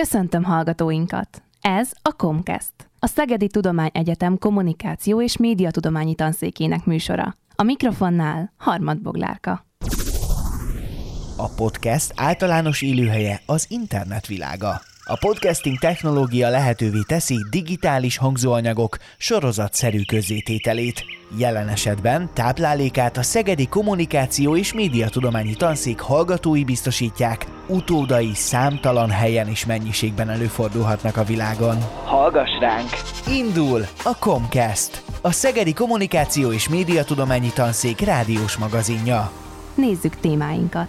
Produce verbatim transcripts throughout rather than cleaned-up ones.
Köszöntöm hallgatóinkat! Ez a Kommcast, a Szegedi Tudományegyetem Kommunikáció- és Médiatudományi Tanszékének műsora. A mikrofonnál Harmat Boglárka. A podcast általános élőhelye az internet világa. A podcasting technológia lehetővé teszi digitális hangzóanyagok sorozatszerű közzétételét. Jelen esetben táplálékát a Szegedi Kommunikáció- és Médiatudományi Tanszék hallgatói biztosítják, utódai számtalan helyen és mennyiségben előfordulhatnak a világon. Hallgass ránk! Indul a Kommcast, a Szegedi Kommunikáció- és Médiatudományi Tanszék rádiós magazinja. Nézzük témáinkat!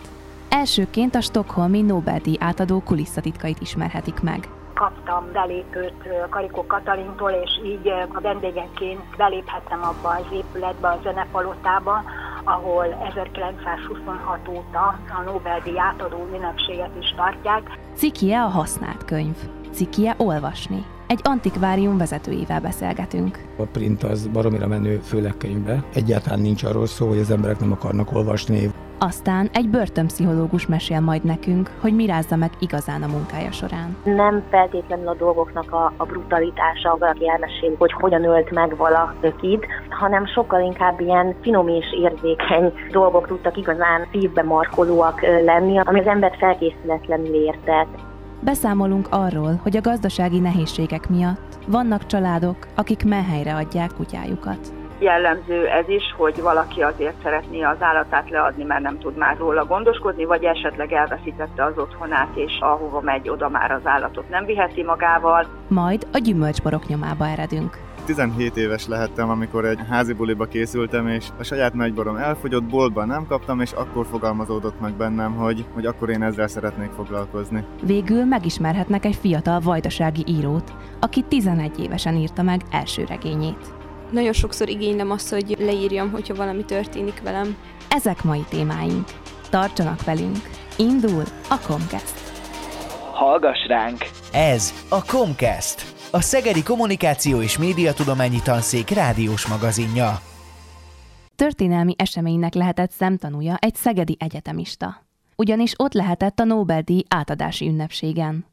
Elsőként a stockholmi Nobel-díj átadó kulisszatitkait ismerhetik meg. Kaptam belépőt Karikó Katalintól, és így a vendégeként beléphettem abba az épületbe, a zenepalotába, ahol ezerkilencszázhuszonhat óta a Nobel-díj átadó ünnepséget is tartják. Cikkie a használt könyv. Cikkie olvasni. Egy antikvárium vezetőjével beszélgetünk. A print az baromira menő, főleg könyvbe. Egyáltalán nincs arról szó, hogy az emberek nem akarnak olvasni. Aztán egy börtönpszichológus mesél majd nekünk, hogy mi rázza meg igazán a munkája során. Nem feltétlenül a dolgoknak a, a brutalitása, valaki elmesél, hogy hogyan ölt meg valakit, hanem sokkal inkább ilyen finom és érzékeny dolgok tudtak igazán szívbe markolóak lenni, ami az embert felkészületlenül értett. Beszámolunk arról, hogy a gazdasági nehézségek miatt vannak családok, akik menhelyre adják kutyájukat. Jellemző ez is, hogy valaki azért szeretné az állatát leadni, mert nem tud már róla gondoskodni, vagy esetleg elveszítette az otthonát, és ahova megy, oda már az állatot nem viheti magával. Majd a gyümölcsborok nyomába eredünk. tizenhét éves lehettem, amikor egy házi buliba készültem, és a saját nagyborom elfogyott, boltban nem kaptam, és akkor fogalmazódott meg bennem, hogy, hogy akkor én ezzel szeretnék foglalkozni. Végül megismerhetnek egy fiatal vajdasági írót, aki tizenegy évesen írta meg első regényét. Nagyon sokszor igénylem azt, hogy leírjam, hogyha valami történik velem. Ezek mai témáink. Tartsanak velünk! Indul a Kommcast! Hallgass ránk! Ez a Kommcast, a Szegedi Kommunikáció- és Médiatudományi Tanszék rádiós magazinja. Történelmi eseménynek lehetett szemtanúja egy szegedi egyetemista. Ugyanis ott lehetett a Nobel-díj átadási ünnepségen.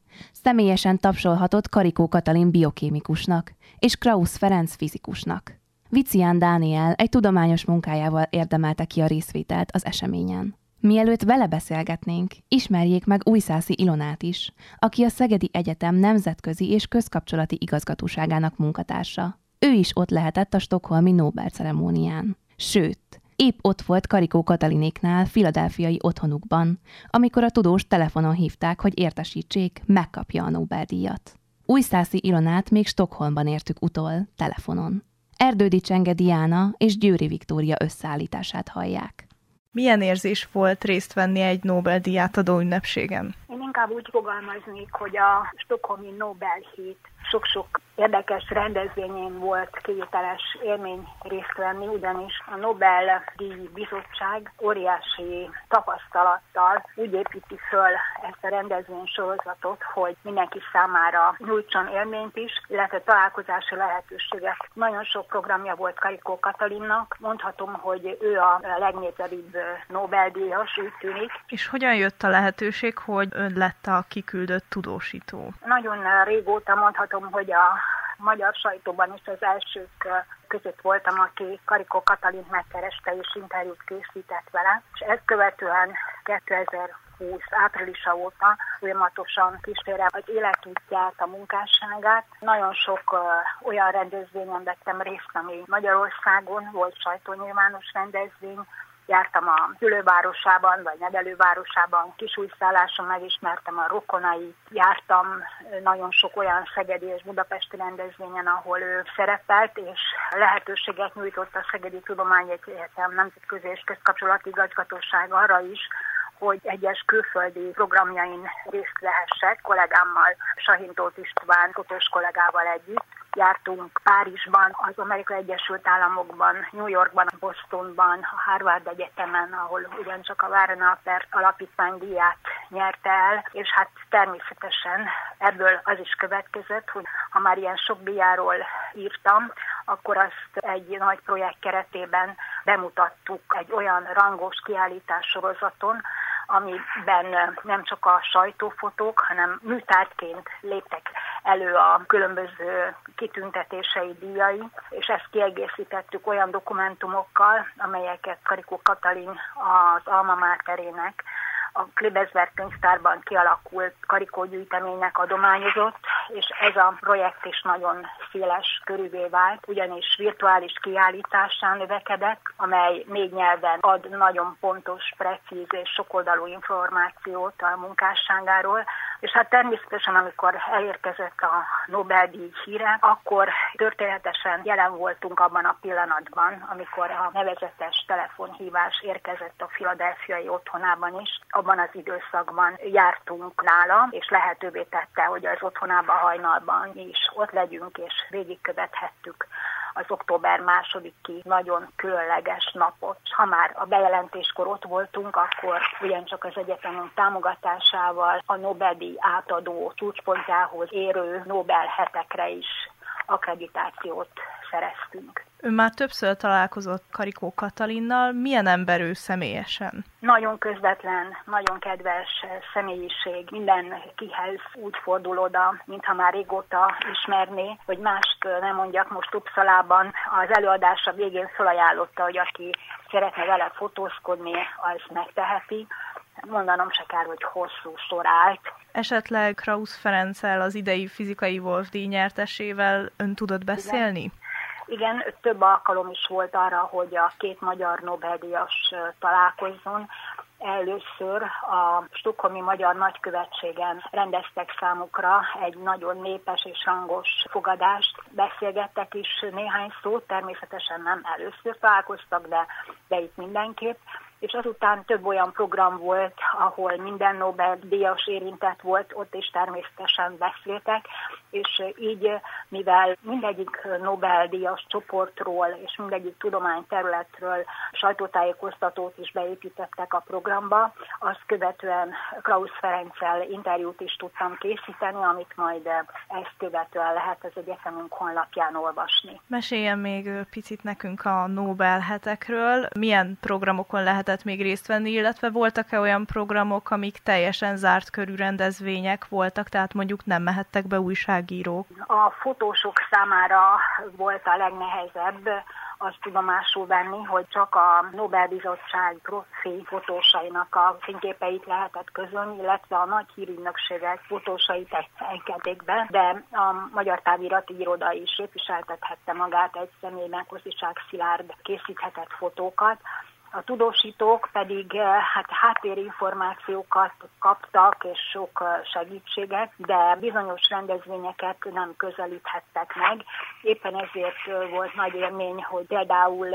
Személyesen tapsolhatott Karikó Katalin biokémikusnak és Krausz Ferenc fizikusnak. Vicián Dániel egy tudományos munkájával érdemelte ki a részvételt az eseményen. Mielőtt vele beszélgetnénk, ismerjék meg Újszászi Ilonát is, aki a Szegedi Egyetem Nemzetközi és Közkapcsolati Igazgatóságának munkatársa. Ő is ott lehetett a stockholmi Nobel-ceremónián. Sőt, épp ott volt Karikó Katalinéknál, philadelphiai otthonukban, amikor a tudós telefonon hívták, hogy értesítsék, megkapja a Nobel-díjat. Újszászi Ilonát még Stockholmban értük utol, telefonon. Erdődi Csenge Diána és Győri Viktória összeállítását hallják. Milyen érzés volt részt venni egy Nobel-díj átadó ünnepségen? Én inkább úgy fogalmaznék, hogy a stockholmi Nobel-hét sok-sok érdekes rendezvényén volt kivételes élmény részt venni, ugyanis a Nobel-díj bizottság óriási tapasztalattal úgy építi föl ezt a rendezvénysorozatot, hogy mindenki számára nyújtson élményt is, illetve találkozási lehetőséget. Nagyon sok programja volt Karikó Katalinnak, mondhatom, hogy ő a legnépszerűbb Nobel-díjas, úgy tűnik. És hogyan jött a lehetőség, hogy ön lett a kiküldött tudósító? Nagyon régóta mondhatom, hogy a magyar sajtóban is az elsők között voltam, aki Karikó Katalint megkereste és interjút készített vele, és ezt követően kétezer-húsz áprilisa óta folyamatosan kísérem az életútját, a munkásságát. Nagyon sok uh, olyan rendezvényen vettem részt, ami Magyarországon volt, sajtónyilvános rendezvény. Jártam a szülővárosában, vagy nevelővárosában, kisújszálláson megismertem a rokonait, jártam nagyon sok olyan szegedi és budapesti rendezvényen, ahol ő szerepelt, és lehetőséget nyújtott a Szegedi Tudományegyetem Nemzetközi és Közkapcsolati Igazgatóság arra is, hogy egyes külföldi programjain részt lehessek, kollégámmal, Sahintót István, Kotós kollégával együtt. Jártunk Párizsban, az Amerikai Egyesült Államokban, New Yorkban, Bostonban, a Harvard Egyetemen, ahol ugyancsak a Várna Albert Alapítvány díját nyerte el, és hát természetesen ebből az is következett, hogy ha már ilyen sok díjáról írtam, akkor azt egy nagy projekt keretében bemutattuk egy olyan rangos kiállítássorozaton, amiben nem csak a sajtófotók, hanem műtárgyként léptek elő a különböző kitüntetései, díjai, és ezt kiegészítettük olyan dokumentumokkal, amelyeket Karikó Katalin az alma máterének, a Klebersberg könyvtárban kialakult Karikó gyűjteménynek adományozott, és ez a projekt is nagyon széles körűvé vált, ugyanis virtuális kiállításán növekedett, amely négy nyelven ad nagyon pontos, precíz és sokoldalú információt a munkásságáról, és hát természetesen, amikor elérkezett a Nobel-díj híre, akkor történetesen jelen voltunk abban a pillanatban, amikor a nevezetes telefonhívás érkezett a Philadelphiai otthonában is. Abban az időszakban jártunk nála, és lehetővé tette, hogy az otthonában hajnalban is ott legyünk, és végigkövethettük az október másodiki nagyon különleges napot. Ha már a bejelentéskor ott voltunk, akkor ugyancsak az egyetemünk támogatásával a Nobel-díj átadó csúcspontjához érő Nobel-hetekre is akkreditációt szereztünk. Ön már többször találkozott Karikó Katalinnal, milyen ember ő személyesen? Nagyon közvetlen, nagyon kedves személyiség. Mindenkihez úgy fordul oda, mintha már régóta ismerné, hogy mást nem mondjak, most Uppsalában az előadása végén felajánlotta, hogy aki szeretne vele fotózkodni, az megteheti. Mondanom se kell, hogy hosszú sor állt. Esetleg Krausz Ferenccel, az idei fizikai Wolf-díj nyertesével ön tudott beszélni? Igen. Igen, több alkalom is volt arra, hogy a két magyar Nobel-díjas találkozzon. Először a Stockholmi Magyar Nagykövetségen rendeztek számukra egy nagyon népes és rangos fogadást. Beszélgettek is néhány szót, természetesen nem először találkoztak, de, de itt mindenképp. És azután több olyan program volt, ahol minden Nobel-díjas érintett volt, ott is természetesen beszéltek, és így, mivel mindegyik Nobel-díjas csoportról és mindegyik tudományterületről sajtótájékoztatót is beépítettek a programba, azt követően Krausz Ferenccel interjút is tudtam készíteni, amit majd ezt követően lehet az egyetemünk honlapján olvasni. Meséljen még picit nekünk a Nobel-hetekről, milyen programokon lehet még részt venni, illetve voltak-e olyan programok, amik teljesen zárt körű rendezvények voltak, tehát mondjuk nem mehettek be újságírók? A fotósok számára volt a legnehezebb azt tudomásul venni, hogy csak a Nobel-bizottság profi fotósainak a fényképeit lehetett közölni, illetve a nagy hírügynökségek fotósait engedték be, de a Magyar Távirati Iroda is képviseltethette magát egy személyben, Koszicsák Szilárd készíthetett fotókat. A tudósítók pedig hát háttérinformációkat kaptak, és sok segítséget, de bizonyos rendezvényeket nem közelíthettek meg. Éppen ezért volt nagy élmény, hogy például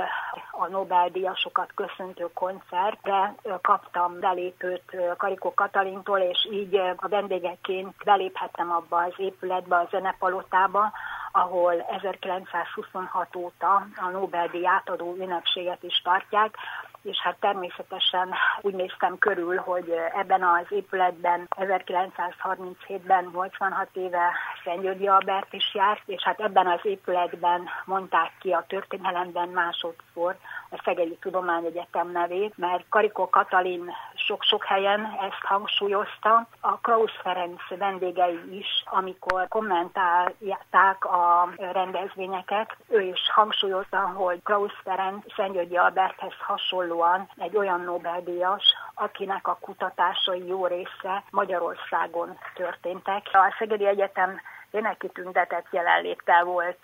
a Nobel-díjasokat köszöntő koncertre kaptam belépőt Karikó Katalintól, és így a vendégeként beléphettem abba az épületbe, a zenepalotába, ahol ezerkilencszázhuszonhat óta a Nobel-díj átadó ünnepséget is tartják, és hát természetesen úgy néztem körül, hogy ebben az épületben ezerkilencszázharminchétben, nyolcvanhat éve Szent Györgyi Albert is járt, és hát ebben az épületben mondták ki a történelemben másodszor a Szegedi Tudományegyetem nevét, mert Karikó Katalin sok-sok helyen ezt hangsúlyozta. A Krausz Ferenc vendégei is, amikor kommentálták a rendezvényeket, ő is hangsúlyozta, hogy Krausz Ferenc Szent Györgyi Alberthez hasonló egy olyan Nobel-díjas, akinek a kutatásai jó része Magyarországon történtek. A Szegedi Egyetem tényleg kitüntetett jelenléttel volt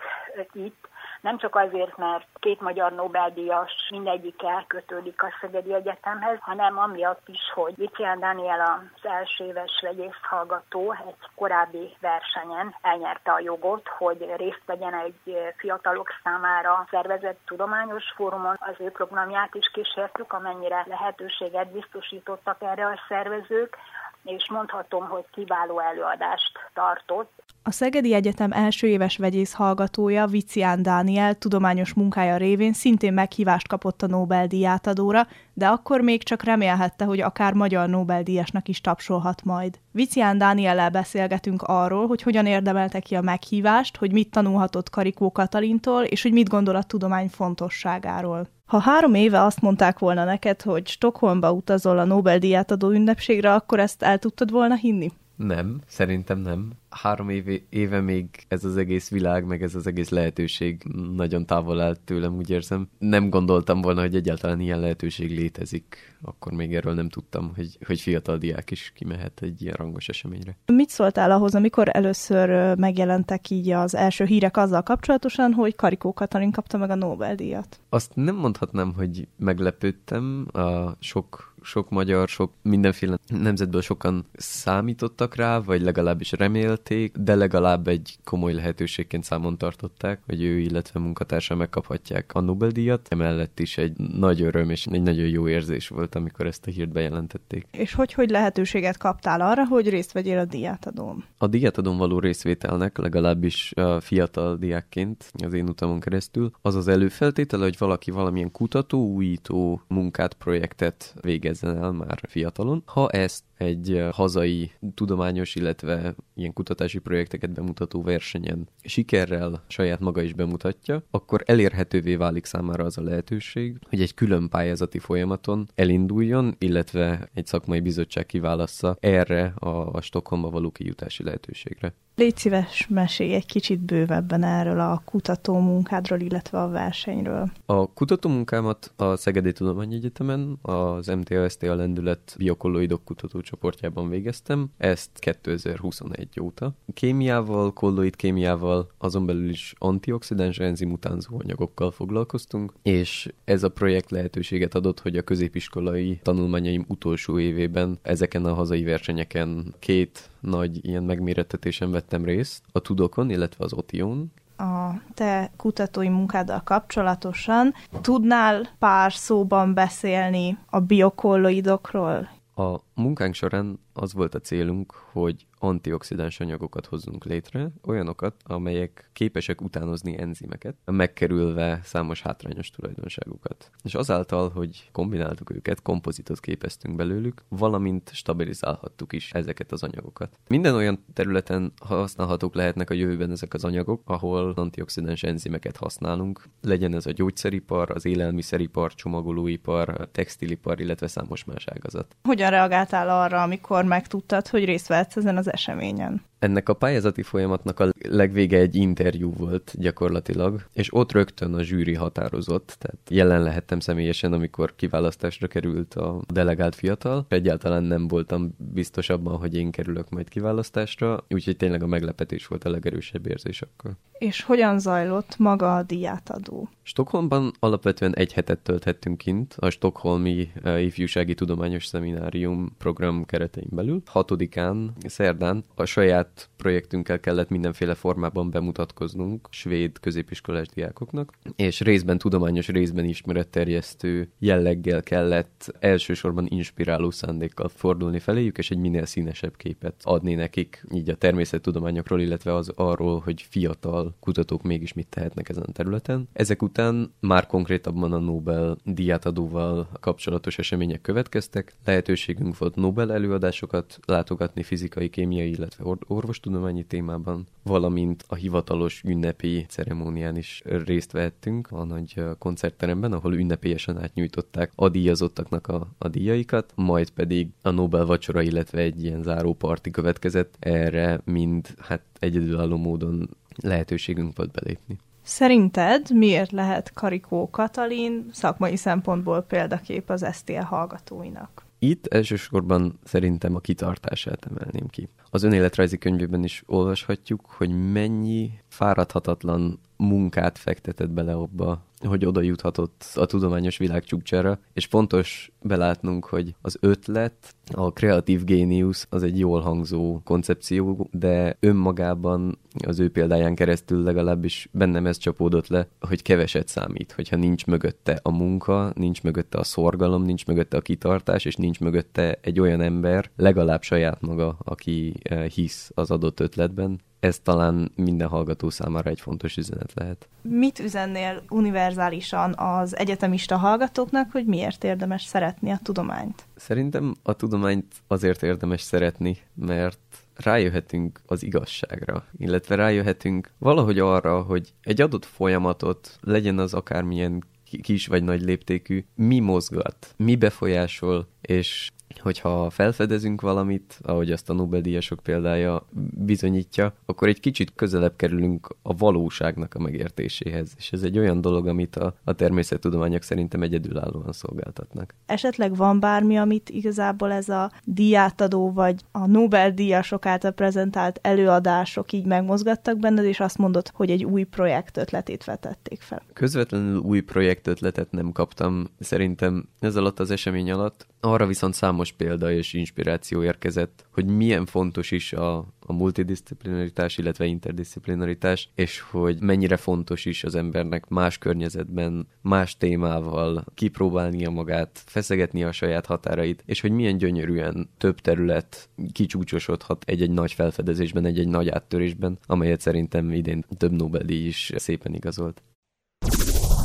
itt, nem csak azért, mert két magyar Nobel-díjas mindegyike kötődik a Szegedi Egyetemhez, hanem amiatt is, hogy Vicián Dániel az első éves vegyész hallgató egy korábbi versenyen elnyerte a jogot, hogy részt vegyen egy fiatalok számára szervezett tudományos fórumon. Az ő programját is kísértük, amennyire lehetőséget biztosítottak erre a szervezők, és mondhatom, hogy kiváló előadást tartott. A Szegedi Egyetem első éves vegyész hallgatója, Vicián Dániel tudományos munkája révén szintén meghívást kapott a Nobel-díjátadóra, de akkor még csak remélhette, hogy akár magyar Nobel-díjasnak is tapsolhat majd. Vicián Dániellel beszélgetünk arról, hogy hogyan érdemelte ki a meghívást, hogy mit tanulhatott Karikó Katalintól, és hogy mit gondol a tudomány fontosságáról. Ha három éve azt mondták volna neked, hogy Stockholmba utazol a Nobel-díjátadó ünnepségre, akkor ezt el tudtad volna hinni? Nem, szerintem nem. Három éve, éve még ez az egész világ, meg ez az egész lehetőség nagyon távol állt tőlem, úgy érzem. Nem gondoltam volna, hogy egyáltalán ilyen lehetőség létezik. Akkor még erről nem tudtam, hogy, hogy fiatal diák is kimehet egy ilyen rangos eseményre. Mit szóltál ahhoz, amikor először megjelentek így az első hírek azzal kapcsolatosan, hogy Karikó Katalin kapta meg a Nobel-díjat? Azt nem mondhatnám, hogy meglepődtem. A sok... sok magyar, sok mindenféle nemzetből sokan számítottak rá, vagy legalábbis remélték, de legalább egy komoly lehetőségként számon tartották, hogy ő, illetve munkatársa megkaphatják a Nobel-díjat. Emellett is egy nagy öröm és egy nagyon jó érzés volt, amikor ezt a hírt bejelentették. És hogy, hogy lehetőséget kaptál arra, hogy részt vegyél a díjátadón? A díjátadón való részvételnek, legalábbis fiatal diákként az én utamon keresztül, az az előfeltétele, hogy valaki valamilyen kutató, újító munkát, projektet végez el már fiatalon. Ha ezt egy hazai tudományos, illetve ilyen kutatási projekteket bemutató versenyen sikerrel saját maga is bemutatja, akkor elérhetővé válik számára az a lehetőség, hogy egy külön pályázati folyamaton elinduljon, illetve egy szakmai bizottság kiválassza erre a Stockholmba való kijutási lehetőségre. Légy szíves, mesélj egy kicsit bővebben erről a kutatómunkádról, illetve a versenyről. A kutatómunkámat a Szegedi Tudományegyetemen, az em té á es té a Lendület biokolloidok kutatócsoportjában végeztem, ezt kétezer-huszonegy óta. Kémiával, kolloid kémiával, azon belül is antioxidáns enzimutánzó anyagokkal foglalkoztunk, és ez a projekt lehetőséget adott, hogy a középiskolai tanulmányaim utolsó évében ezeken a hazai versenyeken két nagy ilyen megmérettetésen vettem részt, a Tudokon, illetve az Otion. A te kutatói munkáddal kapcsolatosan tudnál pár szóban beszélni a biokolloidokról? A munkánk során az volt a célunk, hogy antioxidáns anyagokat hozzunk létre, olyanokat, amelyek képesek utánozni enzimeket, megkerülve számos hátrányos tulajdonságukat. És azáltal, hogy kombináltuk őket, kompozitot képeztünk belőlük, valamint stabilizálhattuk is ezeket az anyagokat. Minden olyan területen használhatók lehetnek a jövőben ezek az anyagok, ahol antioxidáns enzimeket használunk, legyen ez a gyógyszeripar, az élelmiszeripar, csomagolóipar, a textilipar, illetve számos más ágazat. Hogyan reagáltál arra, amikor megtudtad, hogy részt vehetsz ezen az eseményen? Ennek a pályázati folyamatnak a legvége egy interjú volt gyakorlatilag, és ott rögtön a zsűri határozott, tehát jelen lehettem személyesen, amikor kiválasztásra került a delegált fiatal. Egyáltalán nem voltam biztos abban, hogy én kerülök majd kiválasztásra, úgyhogy tényleg a meglepetés volt a legerősebb érzés akkor. És hogyan zajlott maga a díjátadó? Stockholmban alapvetően egy hetet tölthettünk kint a Stockholmi Ifjúsági Tudományos Szeminárium program keretein belül. Hatodikán, szerdán a saját projektünkkel kellett mindenféle formában bemutatkoznunk svéd középiskolás diákoknak, és részben tudományos, részben ismeretterjesztő jelleggel kellett elsősorban inspiráló szándékkal fordulni feléjük, és egy minél színesebb képet adni nekik, így a természettudományokról, illetve az arról, hogy fiatal kutatók mégis mit tehetnek ezen a területen. Ezek után már konkrétabban a Nobel-díjátadóval kapcsolatos események következtek, lehetőségünk volt Nobel előadásokat látogatni fizikai, kémiai, illetve orvostudományi témában, valamint a hivatalos ünnepi ceremónián is részt vehettünk a nagy koncertteremben, ahol ünnepélyesen átnyújtották a díjazottaknak a, a díjaikat, majd pedig a Nobel vacsora, illetve egy ilyen záró parti következett, erre mind hát egyedülálló módon lehetőségünk volt belépni. Szerinted miért lehet Karikó Katalin szakmai szempontból példakép az es té hallgatóinak? Itt elsősorban szerintem a kitartását emelném ki. Az önéletrajzi könyvében is olvashatjuk, hogy mennyi fáradhatatlan munkát fektetett bele abba, hogy oda juthatott a tudományos világ csúcsára, és fontos belátnunk, hogy az ötlet, a kreatív géniusz az egy jól hangzó koncepció, de önmagában az ő példáján keresztül legalábbis bennem ez csapódott le, hogy keveset számít, hogyha nincs mögötte a munka, nincs mögötte a szorgalom, nincs mögötte a kitartás, és nincs mögötte egy olyan ember, legalább saját maga, aki hisz az adott ötletben. Ez talán minden hallgató számára egy fontos üzenet lehet. Mit üzennél univerzálisan az egyetemista hallgatóknak, hogy miért érdemes szeretni a tudományt? Szerintem a tudományt azért érdemes szeretni, mert rájöhetünk az igazságra, illetve rájöhetünk valahogy arra, hogy egy adott folyamatot, legyen az akármilyen kis vagy nagy léptékű, mi mozgat, mi befolyásol, és hogyha felfedezünk valamit, ahogy azt a Nobel-díjasok példája bizonyítja, akkor egy kicsit közelebb kerülünk a valóságnak a megértéséhez, és ez egy olyan dolog, amit a, a természettudományok szerintem egyedülállóan szolgáltatnak. Esetleg van bármi, amit igazából ez a díjátadó vagy a Nobel-díjasok által prezentált előadások így megmozgattak benned, és azt mondod, hogy egy új projekt ötletét vetették fel? Közvetlenül új projekt ötletet nem kaptam szerintem ez alatt az esemény alatt. Arra viszont számos példa és inspiráció érkezett, hogy milyen fontos is a, a multidisziplinaritás, illetve interdisziplinaritás, és hogy mennyire fontos is az embernek más környezetben, más témával kipróbálnia magát, feszegetnie a saját határait, és hogy milyen gyönyörűen több terület kicsúcsosodhat egy-egy nagy felfedezésben, egy-egy nagy áttörésben, amelyet szerintem idén több Nobel-díj is szépen igazolt.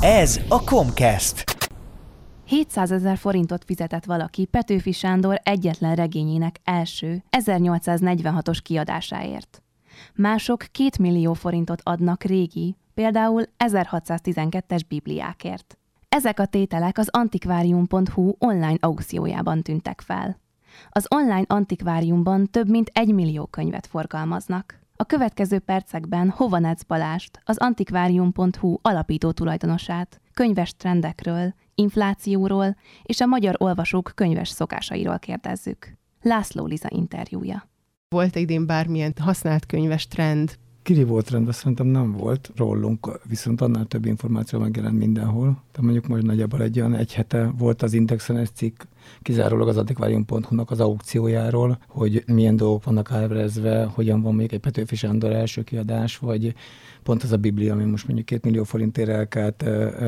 Ez a Kommcast. hétszázezer forintot fizetett valaki Petőfi Sándor egyetlen regényének első, ezernyolcszáznegyvenhatos kiadásáért. Mások két millió forintot adnak régi, például ezerhatszáztizenkettes bibliákért. Ezek a tételek az Antikvarium pont hu online aukciójában tűntek fel. Az online antikváriumban több mint egy millió könyvet forgalmaznak. A következő percekben Hovanecz Balást, az Antikvarium pont hu alapító tulajdonosát, könyves trendekről, inflációról és a magyar olvasók könyves szokásairól kérdezzük. László Liza interjúja. Volt idén bármilyen használt könyves trend? Kirívó trend, azt szerintem nem volt rólunk, viszont annál több információ megjelent mindenhol. De mondjuk most nagyjából egy olyan egy hete volt az Indexen egy cikk, kizárólag az antikvarium pont hu-nak az aukciójáról, hogy milyen dolgok vannak ábrázolva, hogyan van mondjuk egy Petőfi Sándor első kiadás, vagy pont az a biblia, ami most mondjuk két millió forintért elkált,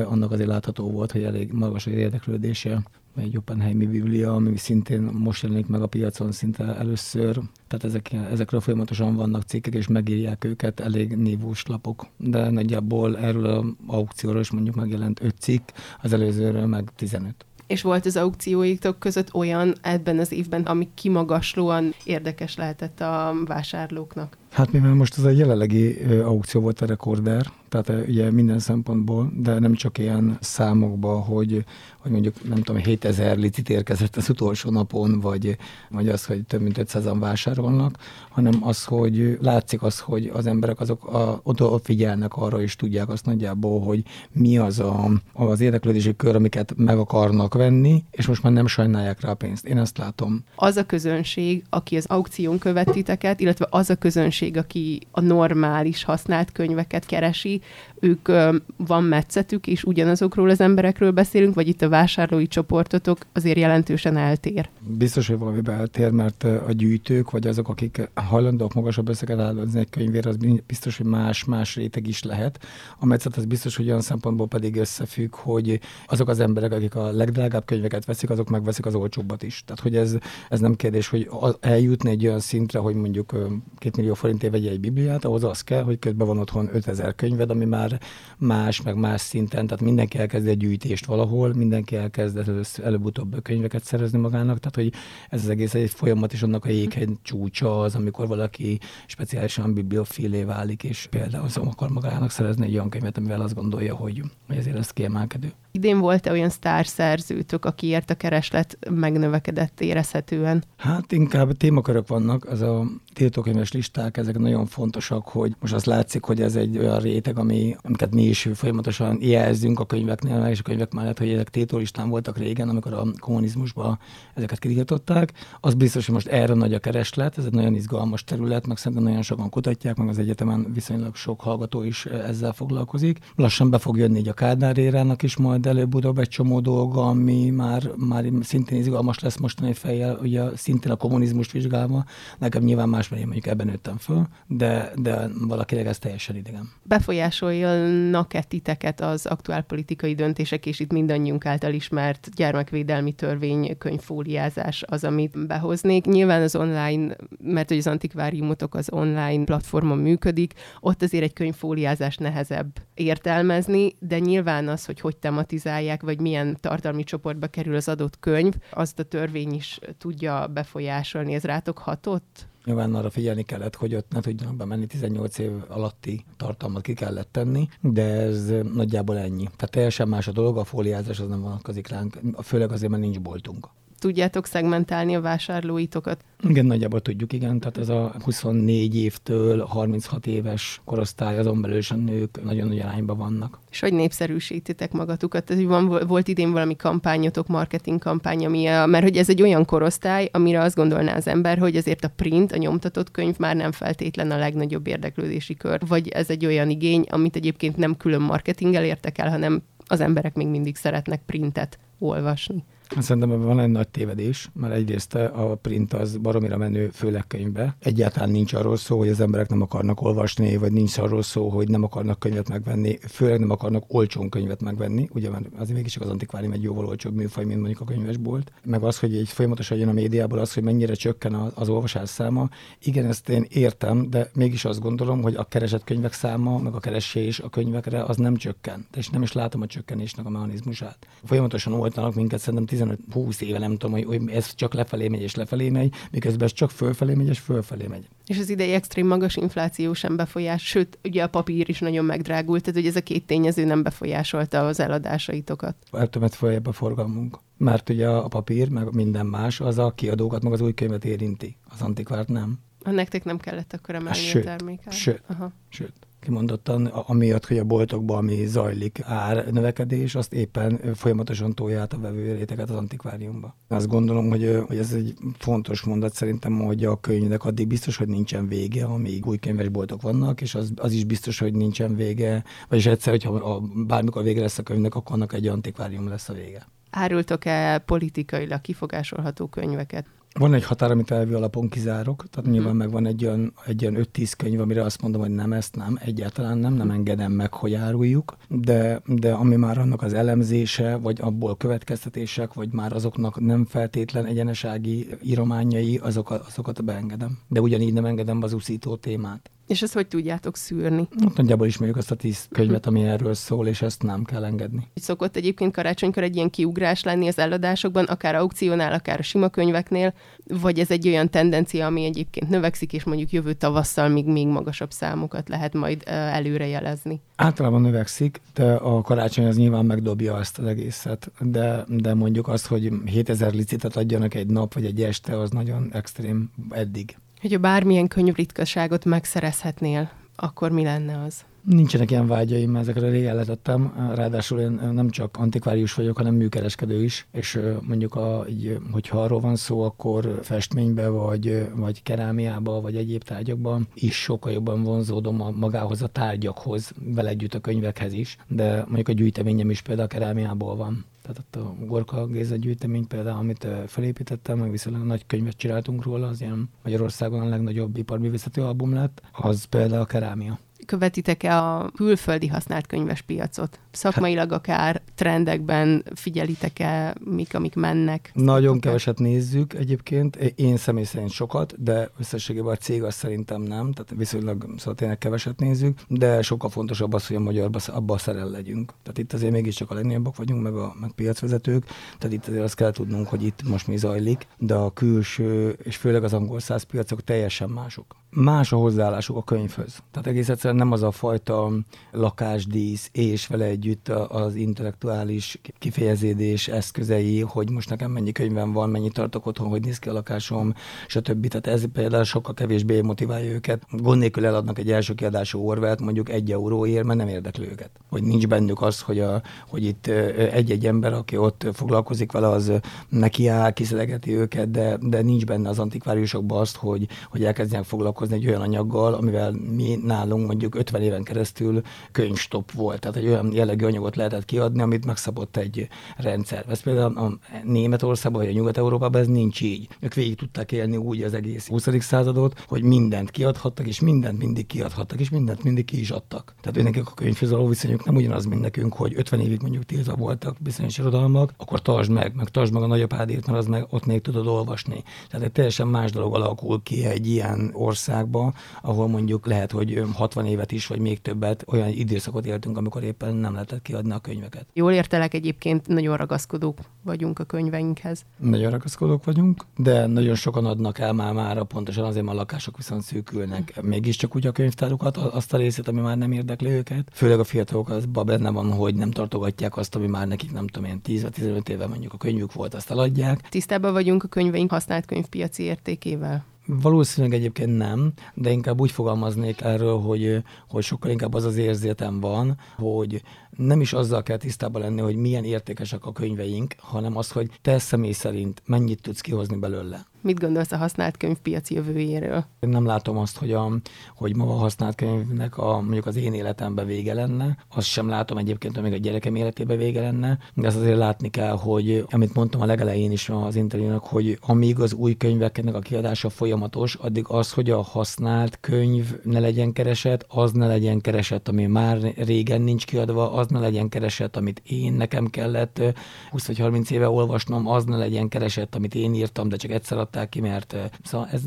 annak azért látható volt, hogy elég magas az érdeklődése. Egy joppenheimi biblia, ami szintén most jelenik meg a piacon szinte először. Tehát ezek, ezekről folyamatosan vannak cikkek, és megírják őket elég nívós lapok. De nagyjából erről az aukcióról is mondjuk megjelent öt cikk, az előzőről meg tizenöt. És volt az aukcióitok között olyan ebben az évben, ami kimagaslóan érdekes lehetett a vásárlóknak? Hát mivel most az a jelenlegi aukció volt a rekorder, tehát ugye minden szempontból, de nem csak ilyen számokban, hogy, hogy mondjuk nem tudom, hétezer licit érkezett az utolsó napon, vagy, vagy az, hogy több mint ötszázan vásárolnak, hanem az, hogy látszik az, hogy az emberek azok a, oda figyelnek arra, és tudják azt nagyjából, hogy mi az a, az érdeklődési kör, amiket meg akarnak venni, és most már nem sajnálják rá a pénzt. Én ezt látom. Az a közönség, aki az aukción követiteket, illetve az a közönség, aki a normális használt könyveket keresi, ők ö, van metszetük, és ugyanazokról az emberekről beszélünk, vagy itt a vásárlói csoportotok azért jelentősen eltér? Biztos, hogy valamiben eltér, mert a gyűjtők, vagy azok, akik hajlandók magasabb összeget áldozni egy könyvért, az biztos, hogy más-más réteg is lehet. A metszet az biztos, hogy olyan szempontból pedig összefügg, hogy azok az emberek, akik a legdrágább könyveket veszik, azok megveszik az olcsóbbat is. Tehát, hogy ez, ez nem kérdés, hogy eljutni egy olyan szintre, hogy mondjuk két millió forint vegye egy bibliát, ahhoz az kell, hogy közben van otthon ötezer könyved, ami már más, meg más szinten, tehát mindenki elkezd egy gyűjtést valahol, mindenki elkezd előbb-utóbb könyveket szerezni magának, tehát hogy ez az egész egy folyamat, és annak a jéghegy csúcsa az, amikor valaki speciálisan bibliofilé válik, és például szóval akar magának szerezni egy olyan könyvet, amivel azt gondolja, hogy ezért lesz kiemelkedő. Idén volt-e olyan sztárszerzőtök, akiért a kereslet megnövekedett érezhetően? Hát inkább témakörök vannak, az a tiltókönyves listák, ezek nagyon fontosak, hogy most azt látszik, hogy ez egy olyan réteg, ami, amiket mi is folyamatosan jelzünk a könyveknél, és a könyvek mellett, hogy ezek tiltólistán voltak régen, amikor a kommunizmusban ezeket kitiltották. Az biztos, hogy most erre nagy a kereslet, ez egy nagyon izgalmas terület, meg szerintem nagyon sokan kutatják, meg az egyetemen viszonylag sok hallgató is ezzel foglalkozik. Lassan be fog jönni így a Kádár érának is majd, de előbb-utóbb egy csomó dolga, ami már, már szintén izgalmas lesz mostani fejjel, ugye szintén a kommunizmust vizsgálva. Nekem nyilván már ismerős, mert én mondjuk ebben nőttem föl, de, de valakinek ez teljesen idegen. Befolyásoljanak-e titeket az aktuál politikai döntések, és itt mindannyiunk által ismert gyermekvédelmi törvény, könyvfóliázás az, amit behoznék. Nyilván az online, mert hogy az antikváriumotok az online platformon működik, ott azért egy könyvfóliázás nehezebb értelmezni, de nyilván az, hogy hogy tematizálják, vagy milyen tartalmi csoportba kerül az adott könyv, azt a törvény is tudja befolyásolni. Ez rátok hatott? Nyilván arra figyelni kellett, hogy ott ne tudjanak bemenni, tizennyolc év alatti tartalmat ki kellett tenni, de ez nagyjából ennyi. Tehát teljesen más a dolog, a fóliázás az nem vonatkozik ránk, főleg azért, mert nincs boltunk. Tudjátok szegmentálni a vásárlóitokat? Igen, nagyjából tudjuk, igen. Tehát ez a huszonnégy évtől harminchat éves korosztály, azon belül is a nők nagyon nagy arányban vannak. És hogy népszerűsítitek magatukat? Tehát, van, volt idén valami kampányotok, marketing kampány, ami, mert hogy ez egy olyan korosztály, amire azt gondolná az ember, hogy azért a print, a nyomtatott könyv már nem feltétlen a legnagyobb érdeklődési kör. Vagy ez egy olyan igény, amit egyébként nem külön marketinggel értek el, hanem az emberek még mindig szeretnek printet olvasni. Szerintem ebben van egy nagy tévedés, mert egyrészt a print az baromira menő, főleg könyvbe. Egyáltalán nincs arról szó, hogy az emberek nem akarnak olvasni, vagy nincs arról szó, hogy nem akarnak könyvet megvenni, főleg nem akarnak olcsón könyvet megvenni. Ugye mert azért mégiscsak az antikvárium egy jóval olcsóbb műfaj, mint mondjuk a könyvesbolt. Meg az, hogy egy folyamatosan jön a médiából az, hogy mennyire csökken az olvasás száma. Igen, ezt én értem, de mégis azt gondolom, hogy a keresett könyvek száma, meg a keresés a könyvekre az nem csökken. És nem is látom a csökkenésnek a mechanizmusát. Folyamatosan oltanak minket, szerintem tizenöt-húsz éve, nem tudom, hogy, hogy ez csak lefelé megy és lefelé megy, miközben ez csak fölfelé megy és fölfelé megy. És az idei extrém magas infláció sem befolyás, sőt, ugye a papír is nagyon megdrágult, tehát hogy ez a két tényező nem befolyásolta az eladásaitokat. Eltömett följebb a forgalmunk. Mert ugye a papír, meg minden más, az a kiadókat, meg az új könyvet érinti. Az antikvárt nem. Ha nektek nem kellett akkor emelni a terméket. Sőt, Aha. sőt. kimondottan, amiatt, hogy a boltokban, ami zajlik árnövekedés, azt éppen folyamatosan tolja át a vevőréteget az antikváriumba. Azt gondolom, hogy, hogy ez egy fontos mondat szerintem, hogy a könyvnek addig biztos, hogy nincsen vége, amíg új könyvesboltok vannak, és az, az is biztos, hogy nincsen vége, vagyis egyszer, hogyha a, bármikor vége lesz a könyvnek, akkor annak egy antikvárium lesz a vége. Árultok-e politikailag kifogásolható könyveket? Van egy határ, amit elvi alapon kizárok, tehát nyilván hmm. meg van egy olyan, egy olyan öt-tíz könyv, amire azt mondom, hogy nem, ezt nem, egyáltalán nem, nem engedem meg, hogy áruljuk, de, de ami már annak az elemzése, vagy abból következtetések, vagy már azoknak nem feltétlen egyenesági írományai, azokat, azokat beengedem. De ugyanígy nem engedem az úszító témát. És ezt hogy tudjátok szűrni? Nagyjából ismerjük azt a tíz könyvet, ami erről szól, és ezt nem kell engedni. Szokott egyébként karácsonykor egy ilyen kiugrás lenni az eladásokban, akár aukciónál, akár a sima könyveknél, vagy ez egy olyan tendencia, ami egyébként növekszik, és mondjuk jövő tavasszal még, még magasabb számokat lehet majd előrejelezni? Általában növekszik, de a karácsony az nyilván megdobja azt az egészet, de, de mondjuk azt, hogy hétezer licitet adjanak egy nap, vagy egy este, az nagyon extrém eddig. Hogyha bármilyen könyvritkaságot megszerezhetnél, akkor mi lenne az? Nincsenek ilyen vágyaim, ezekre régen letettem, ráadásul én nem csak antikvárius vagyok, hanem műkereskedő is, és mondjuk, a, így, hogyha arról van szó, akkor festménybe, vagy, vagy kerámiába, vagy egyéb tárgyakban is sokkal jobban vonzódom a, magához a tárgyakhoz, vele együtt a könyvekhez is, de mondjuk a gyűjteményem is például a kerámiából van. Tehát ott a Gorka Géza gyűjtemény például, amit felépítettem, meg viszonylag nagy könyvet csináltunk róla, az ilyen Magyarországon a legnagyobb iparművészeti album lett, az például a kerámia. Követitek-e a külföldi használt könyves piacot? Szakmailag akár trendekben figyelitek-e, mik, amik mennek? Nagyon keveset nézzük egyébként. Én személy szerint sokat, de összességében a cég azt szerintem nem, tehát viszonylag szóval tényleg keveset nézzük, de sokkal fontosabb az, hogy a magyarban abban szerel legyünk. Tehát itt azért mégiscsak a legnagyobbak vagyunk, meg a meg piacvezetők, tehát itt azért azt kell tudnunk, hogy itt most mi zajlik, de a külső és főleg az angol száz piacok teljesen mások. Más a hozzáállásuk a könyvhöz. Tehát egész egyszerűen nem az a fajta lakásdísz és vele együtt az intellektuális kifejeződés eszközei, hogy most nekem mennyi könyvem van, mennyi tartok otthon, hogy néz ki a lakásom, stb. Tehát ez például sokkal kevésbé motiválja őket. Gond nélkül eladnak egy első kiadású Orwellt mondjuk egy euróért, mert nem érdekli őket. Hogy nincs bennük az, hogy, a, hogy itt egy-egy ember, aki ott foglalkozik vele, az nekiáll, kiszelegeti őket, de, de nincs benne az antikváriusokban azt, hogy, hogy elkezdjenek foglalkozni egy olyan anyaggal, amivel mi nálunk mondjuk ötven éven keresztül könyvstopp volt. Tehát egy olyan jellegű anyagot lehetett kiadni, amit megszabott egy rendszer. Ez például a Németországban vagy a Nyugat-Európában ez nincs így. Ők végig tudták élni úgy az egész huszadik századot, hogy mindent kiadhattak, és mindent mindig kiadhattak, és mindent mindig ki is adtak. Tehát nekik a könyvhöz való viszonyuk nem ugyanaz, mint nekünk, hogy ötven évig mondjuk tiltva voltak bizonyos irodalmak, akkor tartsd meg, meg tartsd meg a nagyapádét, mert az meg ott még tudod olvasni. Tehát egy teljesen más dolog alakul ki egy ilyen országba, ahol mondjuk lehet, hogy hatvan évet is, vagy még többet, olyan időszakot éltünk, amikor éppen nem lehetett kiadni a könyveket. Jól értelek, egyébként nagyon ragaszkodók vagyunk a könyveinkhez. Nagyon ragaszkodók vagyunk, de nagyon sokan adnak el már mára, pontosan azért, mert a lakások viszont szűkülnek. Mégiscsak úgy a könyvtárukat, azt a részét, ami már nem érdekli őket. Főleg a fiatalok azban benne van, hogy nem tartogatják azt, ami már nekik nem tudom én tíz-tizenöt éve mondjuk a könyvük volt, azt eladják. Tisztában vagyunk a könyveink használt könyvpiaci értékével? Valószínűleg egyébként nem, de inkább úgy fogalmaznék erről, hogy, hogy sokkal inkább az az érzetem van, hogy nem is azzal kell tisztában lenni, hogy milyen értékesek a könyveink, hanem az, hogy te személy szerint mennyit tudsz kihozni belőle. Mit gondolsz a használt könyvpiac jövőjéről? Én nem látom azt, hogy, a, hogy maga a használt könyvnek a, mondjuk az én életemben vége lenne. Azt sem látom egyébként, hogy még a gyerekem életében vége lenne. De ezt azért látni kell, hogy amit mondtam a legelején is az interjúnak, hogy amíg az új könyveknek a kiadása folyamatos, addig az, hogy a használt könyv ne legyen keresett, az ne legyen keresett, ami már régen nincs kiadva, az ne legyen keresett, amit én nekem kellett húsz vagy harminc éve olvasnom, az ne legyen keresett, amit én írtam, de csak egyszer ki, mert szóval ez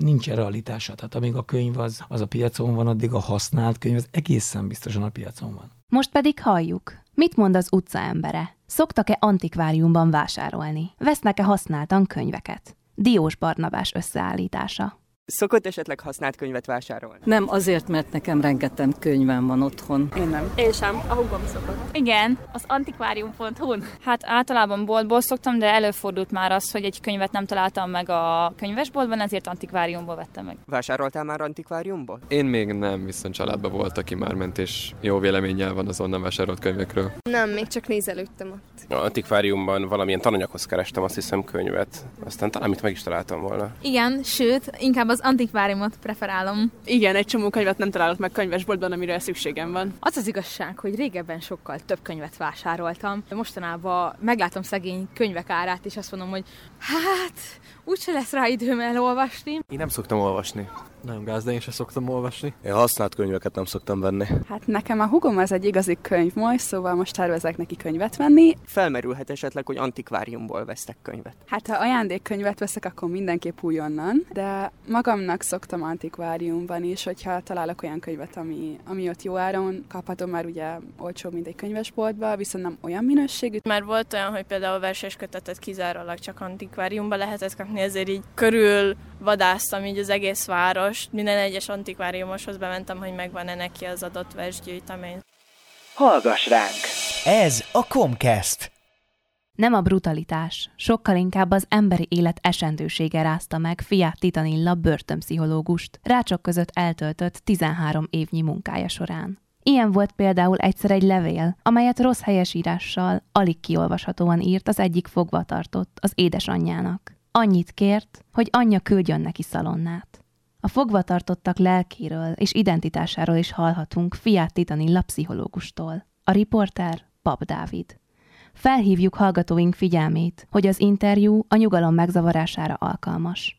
nincs realitása. Tehát amíg a könyv az, az a piacon van, addig a használt könyv az egészen biztosan a piacon van. Most pedig halljuk. Mit mond az utca embere? Szoktak-e antikváriumban vásárolni? Vesznek-e használtan könyveket? Diós Barnabás összeállítása. Szokott esetleg használt könyvet vásárolni? Nem, azért, mert nekem rengeteg könyvem van otthon. Én nem. Én sem, a húgom szokott. Igen, az antikvarium pont hu-n. Hát általában boltból szoktam, de előfordult már az, hogy egy könyvet nem találtam meg a könyvesboltban, ezért antikváriumból vettem meg. Vásároltál már antikváriumból? Én még nem, viszont családban volt, aki már ment, és jó véleménnyel van az onnan vásárolt könyvekről. Nem, még csak nézelődtem ott. A antikváriumban valamilyen tananyaghoz kerestem, azt hiszem, könyvet. Aztán talán mit meg is találtam volna. Igen, sőt, inkább az antikváriumot preferálom. Igen, egy csomó könyvet nem találok meg könyvesboltban, amire szükségem van. Az az igazság, hogy régebben sokkal több könyvet vásároltam. Mostanában meglátom szegény könyvek árát, és azt mondom, hogy hát, úgyse lesz rá időm elolvasni. Én nem szoktam olvasni. Nagyon gáz, de én sem szoktam olvasni. Én használt könyveket nem szoktam venni. Hát nekem a hugom az egy igazi könyvmoj, szóval most tervezek neki könyvet venni. Felmerülhet esetleg, hogy antikváriumból vesztek könyvet? Hát ha ajándékkönyvet veszek, akkor mindenképp újonnan, de magamnak szoktam antikváriumban is, hogyha találok olyan könyvet, ami, ami ott jó áron kapható, már ugye olcsóbb, mint egy könyvesboltban, viszont nem olyan minőségű. Már volt olyan, hogy például verseskötetet kizárólag csak antikváriumban lehetett kapni, ezért így körül vadásztam így az egész várost. Minden egyes antikváriumoshoz bementem, hogy megvan-e neki az adott versgyűjtemény. Hallgass ránk! Ez a Kommcast! Nem a brutalitás, sokkal inkább az emberi élet esendősége rázta meg Fiáth Titanilla börtönpszichológust, rácsok között eltöltött tizenhárom évnyi munkája során. Ilyen volt például egyszer egy levél, amelyet rossz helyesírással, alig kiolvashatóan írt az egyik fogvatartott az édesanyjának. Annyit kért, hogy anyja küldjön neki szalonnát. A fogvatartottak lelkéről és identitásáról is hallhatunk Fiáth Titanilla pszichológustól. A riporter Papp Dávid. Felhívjuk hallgatóink figyelmét, hogy az interjú a nyugalom megzavarására alkalmas.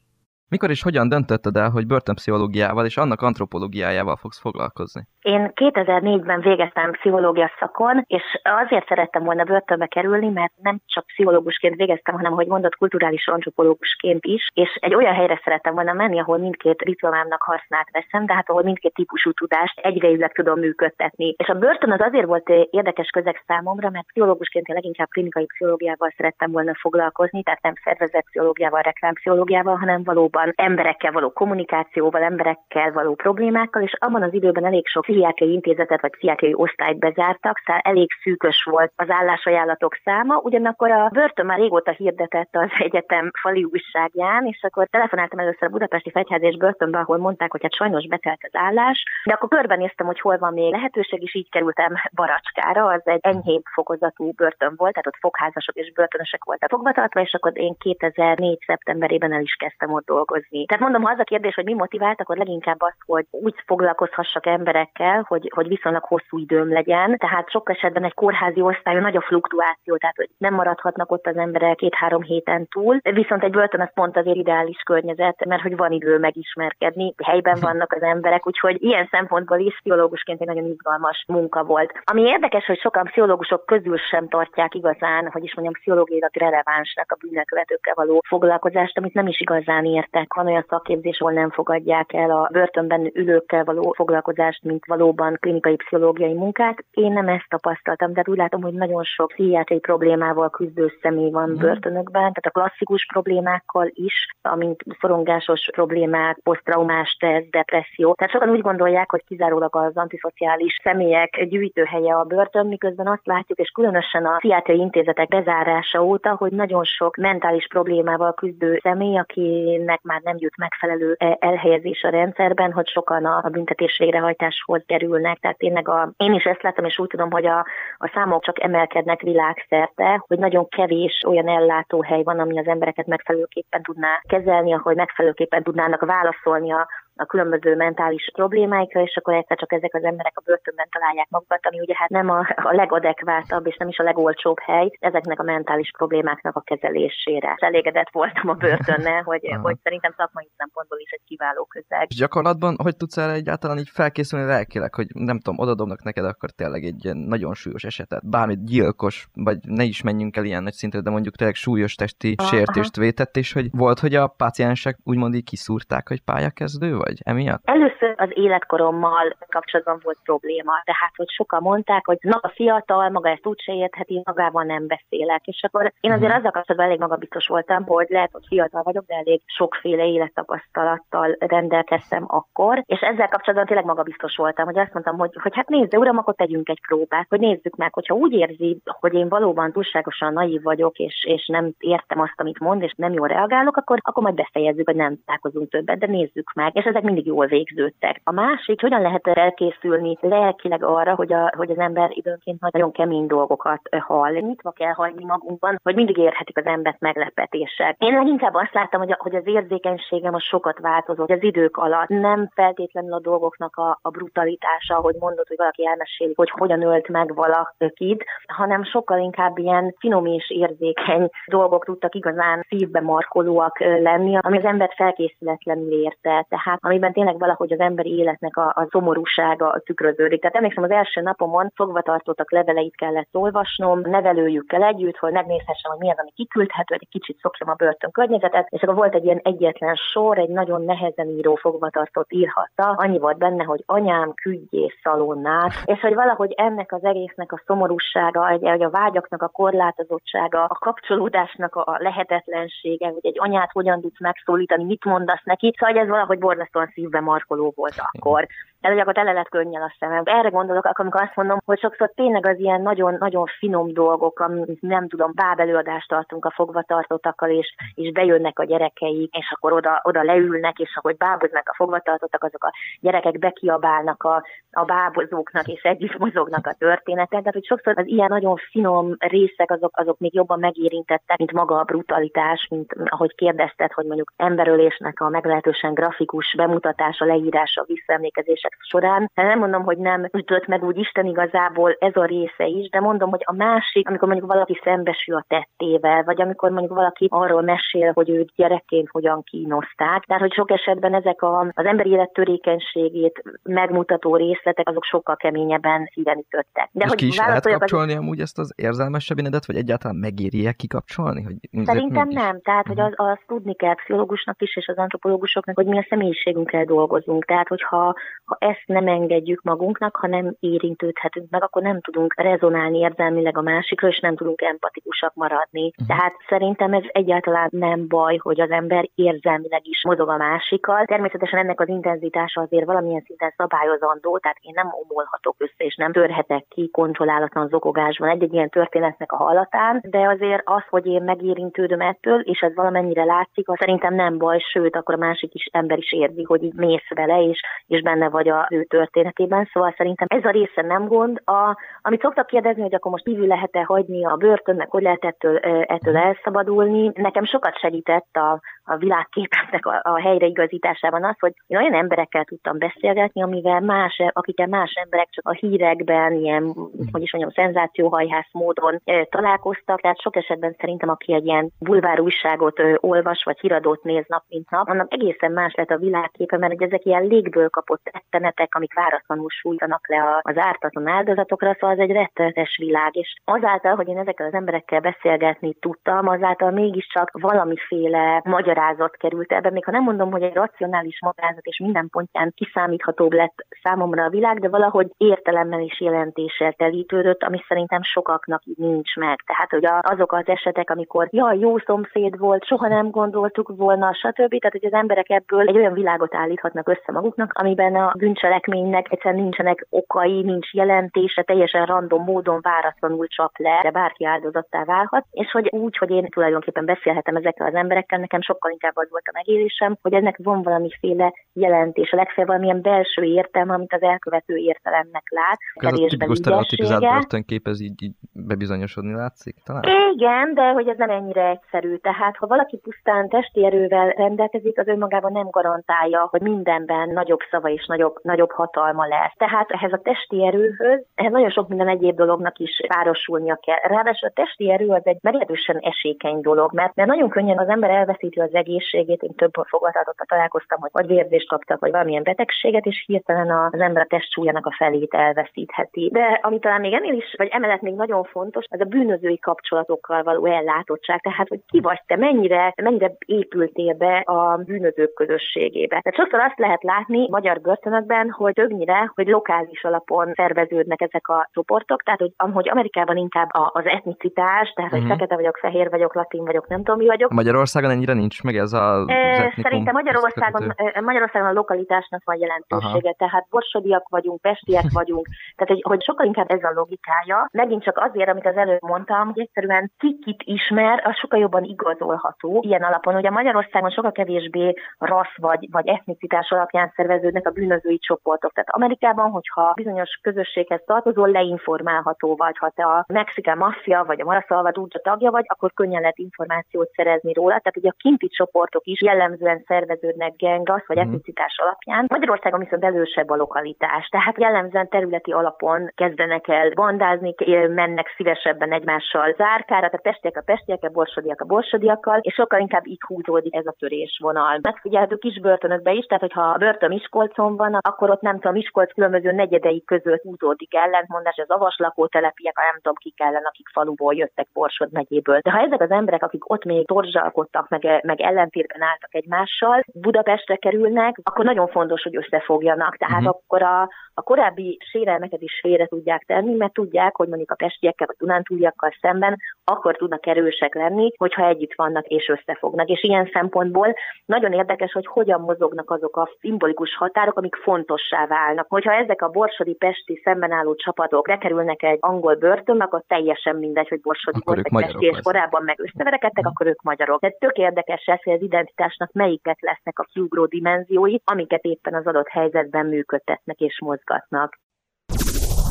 Mikor és hogyan döntötted el, hogy börtönpszichológiával és annak antropológiájával fogsz foglalkozni? Én kétezer-négyben végeztem pszichológia szakon, és azért szerettem volna börtönbe kerülni, mert nem csak pszichológusként végeztem, hanem, ahogy mondott, kulturális antropológusként is, és egy olyan helyre szerettem volna menni, ahol mindkét diplomámnak hasznát veszem, de hát ahol mindkét típusú tudást egyidejűleg tudom működtetni. És a börtön az azért volt érdekes közeg számomra, mert pszichológusként én leginkább klinikai pszichológiával szerettem volna foglalkozni, tehát nem szervezetpszichológiával, reklámpszichológiával, hanem valóban emberekkel való kommunikációval, emberekkel való problémákkal, és abban az időben elég sok pszichiátriai intézetet vagy pszichiátriai osztályt bezártak, szóval elég szűkös volt az állásajánlatok száma, ugyanakkor a börtön már régóta hirdetett az egyetem fali újságján, és akkor telefonáltam először a budapesti fegyház és börtönbe, ahol mondták, hogy hát sajnos betelt az állás, de akkor körbenéztem, hogy hol van még lehetőség, és így kerültem Baracskára, az egy enyhébb fokozatú börtön volt, tehát ott fogházasok és börtönösek voltak fogvatartva, és akkor én kétezer-négy szeptemberében el is kezdtem ott dolgozni. dolgozni. Tehát mondom, ha az a kérdés, hogy mi motivált, akkor leginkább az, hogy úgy foglalkozhassak emberekkel, hogy, hogy viszonylag hosszú időm legyen. Tehát sok esetben egy kórházi osztályon nagy a fluktuáció, tehát hogy nem maradhatnak ott az emberek két-három héten túl. Viszont egy börtön az pont azért ideális környezet, mert hogy van idő megismerkedni, helyben vannak az emberek, úgyhogy ilyen szempontból is pszichológusként egy nagyon izgalmas munka volt. Ami érdekes, hogy sokan pszichológusok közül sem tartják igazán, hogy is mondjam, pszichológiailag relevánsnak a bűnelkövetőkkel való foglalkozást, amit nem is igazán értek. Van olyan szakképzés, ahol nem fogadják el a börtönben ülőkkel való foglalkozást, mint valóban klinikai pszichológiai munkát. Én nem ezt tapasztaltam, de úgy látom, hogy nagyon sok pszichiátriai problémával küzdő személy van börtönökben, tehát a klasszikus problémákkal is, amint szorongásos problémák, posztraumás stressz, depresszió. Tehát sokan úgy gondolják, hogy kizárólag az antiszociális személyek gyűjtőhelye a börtön, miközben azt látjuk, és különösen a pszichiátriai intézetek bezárása óta, hogy nagyon sok mentális problémával küzdő személy, akinek már nem jut megfelelő elhelyezés a rendszerben, hogy sokan a büntetés végrehajtáshoz kerülnek. Tehát tényleg a, én is ezt látom, és úgy tudom, hogy a, a számok csak emelkednek világszerte, hogy nagyon kevés olyan ellátóhely van, ami az embereket megfelelőképpen tudná kezelni, ahogy megfelelőképpen tudnának válaszolni a a különböző mentális problémáikra, és akkor egyszer csak ezek az emberek a börtönben találják magukat, ami ugye hát nem a, a legadekváltabb és nem is a legolcsóbb hely ezeknek a mentális problémáknak a kezelésére. Elégedett voltam a börtönnel, hogy, hogy szerintem szakmai szempontból is egy kiváló közeg. És gyakorlatban, hogy tudsz erre egyáltalán így felkészülni, lelkileg, hogy nem tudom, odadobnak neked akkor tényleg egy nagyon súlyos esetet, bármit gyilkos, vagy ne is menjünk el ilyen nagy szintre, de mondjuk tényleg súlyos testi aha, sértést vétett, és hogy volt, hogy a páciensek úgymond így kiszúrták, hogy pályakezdő? Vagy emiatt? Először az életkorommal kapcsolatban volt probléma. Tehát, hogy sokan mondták, hogy na, a fiatal, maga ezt úgy se értheti, magával nem beszélek. És akkor én azért azzal kapcsolatban elég magabiztos voltam, hogy lehet, hogy fiatal vagyok, de elég sokféle élettapasztalattal rendelkeztem akkor. És ezzel kapcsolatban tényleg magabiztos voltam, hogy azt mondtam, hogy, hogy hát nézd, uram, akkor tegyünk egy próbát, hogy nézzük meg, hogyha úgy érzi, hogy én valóban túlságosan naív vagyok, és, és nem értem azt, amit mond, és nem jól reagálok, akkor, akkor majd befejezzük, hogy nem találkozunk többet, de nézzük meg. És ezek mindig jól végződtek. A másik, hogyan lehet elkészülni lelkileg arra, hogy, a, hogy az ember időnként nagyon kemény dolgokat hall. Nyitva kell hagyni magunkban, hogy mindig érhetik az embert meglepetések. Én leginkább azt láttam, hogy, a, hogy az érzékenységem az sokat változott, hogy az idők alatt nem feltétlenül a dolgoknak a, a brutalitása, hogy mondod, hogy valaki elmeséli, hogy hogyan ölt meg valakit, hanem sokkal inkább ilyen finom és érzékeny dolgok tudtak igazán szívbe markolóak lenni, ami az embert felkészületlenül érte. Tehát amiben tényleg valahogy az emberi életnek a, a szomorúsága tükröződik. Tehát emlékszem, az első napomon fogvatartottak leveleit kellett olvasnom, nevelőjükkel együtt, hogy megnézhessem, hogy mi az, ami kiküldhető, egy kicsit szokjam a börtön környezetet, és akkor volt egy ilyen egyetlen sor, egy nagyon nehezen író fogvatartott írhatta, annyi volt benne, hogy anyám, küldjél szalonnát, és hogy valahogy ennek az egésznek a szomorúsága, egy, a vágyaknak a korlátozottsága, a kapcsolódásnak a lehetetlensége, hogy egy anyát hogyan tudsz megszólítani, mit mondasz neki, szóval ez valahogy borzasztóan szívbe markoló volt akkor. Tehát, hogy akkor tele lett könnyel a szemem. Erre gondolok, akkor, amikor azt mondom, hogy sokszor tényleg az ilyen nagyon-nagyon finom dolgok, amit nem tudom, bábelőadást tartunk a fogvatartottakkal, és, és bejönnek a gyerekeik, és akkor oda, oda leülnek, és ahogy báboznak a fogvatartottak, azok a gyerekek bekiabálnak a, a bábozóknak, és együtt mozognak a történeten. Tehát, hogy sokszor az ilyen nagyon finom részek, azok, azok még jobban megérintettek, mint maga a brutalitás, mint ahogy kérdezted, hogy mondjuk emberölésnek a meglehetősen grafikus bemutatása, leírása, visszaemlékezése során. Hát nem mondom, hogy nem ütött meg úgy Isten igazából ez a része is, de mondom, hogy a másik, amikor mondjuk valaki szembesül a tettével, vagy amikor mondjuk valaki arról mesél, hogy őt gyerekként hogyan kínozták. Tehát, hogy sok esetben ezek a, az emberi élet törékenységét megmutató részletek, azok sokkal keményebben szíven ütöttek. De és hogy ki is lehet kapcsolni az... amúgy ezt az érzelmesebb énedet, vagy egyáltalán megéri-e kikapcsolni? Hogy szerintem nem. Tehát, hogy azt az tudni kell pszichológusnak is, és az antropológusoknak, hogy mi a személyiségünkkel dolgozunk. Tehát, hogyha ha ezt nem engedjük magunknak, ha nem érintődhetünk meg, akkor nem tudunk rezonálni érzelmileg a másikra, és nem tudunk empatikusak maradni. Uh-huh. Tehát szerintem ez egyáltalán nem baj, hogy az ember érzelmileg is mozog a másikkal. Természetesen ennek az intenzitása azért valamilyen szinten szabályozandó, tehát én nem omolhatok össze, és nem törhetek ki kontrollálatlan zokogásban egy-egy ilyen történetnek a hallatán, de azért az, hogy én megérintődöm ettől, és ez valamennyire látszik, az szerintem nem baj, sőt, akkor a másik is ember is érzi, hogy így mész vele, és, és benne vagy az ő történetében, szóval szerintem ez a része nem gond. A, amit szoktak kérdezni, hogy akkor most kívül lehet-e hagyni a börtönnek, hogy lehet ettől, ettől elszabadulni. Nekem sokat segített a, a világképemnek a, a helyreigazításában az, hogy én olyan emberekkel tudtam beszélgetni, amivel más, akikkel más emberek csak a hírekben, ilyen, hogy is mondjam, szenzációhajhász módon találkoztak. Tehát sok esetben szerintem, aki egy ilyen bulvár újságot olvas, vagy híradót néz nap, mint nap, annak egészen más lett a világképe, mert hogy ezek ilyen légből kapott rettenetek, amik váratlanul sújtanak le az ártatlan áldozatokra, szóval ez egy rettenetes világ. És azáltal, hogy én ezekkel az emberekkel beszélgetni tudtam, azáltal mégiscsak valamiféle magyarázat került ebbe. Még ha nem mondom, hogy egy racionális magyarázat és minden pontján kiszámíthatóbb lett számomra a világ, de valahogy értelemmel és jelentéssel telítődött, ami szerintem sokaknak így nincs meg. Tehát, hogy azok az esetek, amikor jaj, jó szomszéd volt, soha nem gondoltuk volna, stb. Tehát, hogy az emberek ebből egy olyan világot állíthatnak össze maguknak, amiben a bűncselekménynek egyszerűen nincsenek okai, nincs jelentése, teljesen random módon váratlanul csap le, de bárki áldozattá válhat. És hogy úgy, hogy én tulajdonképpen beszélhetem ezekkel az emberekkel, nekem sokkal inkább az volt a megélésem, hogy ennek van valamiféle jelentése, legfeljebb valamilyen belső értelme, amit az elkövető értelemnek lát. Ez a tipikus sztereotipizált börtönkép, ez így, így bebizonyosodni látszik talán? Igen, de hogy ez nem ennyire egyszerű. Tehát, ha valaki pusztán testi erővel rendelkezik, az önmagában nem garantálja, hogy mindenben nagyobb szava és nagyobb, nagyobb hatalma lesz. Tehát ehhez a testi erőhöz, ehhez nagyon sok minden egyéb dolognak is párosulnia kell. Ráadásul a testi erő az egy meglehetősen esékeny dolog, mert, mert nagyon könnyen az ember elveszíti az egészségét, én több fogvatartottal találkoztam, hogy vagy vérzést kaptak, vagy valamilyen betegséget, és hirtelen az ember a testsúlyának a felét elveszítheti. De ami talán még ennél is, vagy emellett még nagyon fontos, az a bűnözői kapcsolatokkal való ellátottság. Tehát, hogy ki vagy te, mennyire, mennyire épültél be a bűnözők közösségébe. Tehát sokszor azt lehet látni magyar börtönökben, hogy többnyire, hogy lokális alapon szerveződnek ezek a csoportok, tehát, hogy ahogy Amerikában inkább az etnicitás, tehát, hogy uh-huh. fekete vagyok, fehér vagyok, latin vagyok, nem tudom, mi vagyok. Magyarországon ennyire nincs meg ez a. E, szerintem Magyarországon, Magyarországon a lokalitásnak van jelentősége, aha. tehát borsodiak vagyunk, pestiek vagyunk, tehát, hogy, hogy sokkal inkább ez a logikája. Megint csak azért, amit az előbb mondtam, hogy egyszerűen ki kit ismer, az sokkal jobban igazolható. Ilyen alapon, ugye Magyarországon sokkal kevésbé rassz vagy, vagy etnicitás alapján szerveződnek a bűnözői csoportok. Tehát Amerikában, hogyha bizonyos közösséghez tartozol, leinformálható vagy, ha te a mexikán maffia vagy a maraszalvadúdzsa tagja vagy, akkor könnyen lehet információt szerezni róla. Tehát ugye a kinti csoportok is jellemzően szerveződnek gengasz vagy etnicitás alapján. Magyarországon viszont elősebb a lokalitás, tehát jellemzően területi alapon kezdenek el bandázni, mennek szívesebben egymással zárkára, tehát pestiek a pestiekkel, borsodiak a borsodiakkal, és sokkal inkább így húzódik ez a törésvonal. Megfigyelhető kis börtönökbe is, tehát hogyha a börtön Miskolcon van, akkor ott nem tudom, Miskolc különböző negyedei között húzódik ellentmondás, az avas lakótelepiek, nem tudom kik ellen, akik faluból jöttek Borsod megyéből. De ha ezek az emberek, akik ott még torzsalkodtak, meg, meg ellentétben álltak egymással, Budapestre kerülnek, akkor nagyon fontos, hogy összefogjanak. Tehát uh-huh. akkor a, a korábbi sérelmeket is félre tudják tenni, mert tudják, hogy mondjuk a pestiekkel vagy dunántúliakkal szemben akkor tudnak erősek lenni, hogyha együtt vannak és összefognak. És ilyen szempontból nagyon érdekes, hogy hogyan mozognak azok a szimbolikus határok, amik fontossá válnak. Hogyha ezek a borsodi-pesti szemben álló csapatok bekerülnek egy angol börtönbe, akkor teljesen mindegy, hogy borsodi volt, vagy pesti, és korábban meg összeverekedtek, akkor ők magyarok. Tehát tök érdekes ez, hogy az identitásnak melyikek lesznek a kiugró dimenziói, amiket éppen az adott helyzetben működtetnek és mozgatnak.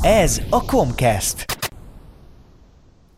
Ez a Kommcast.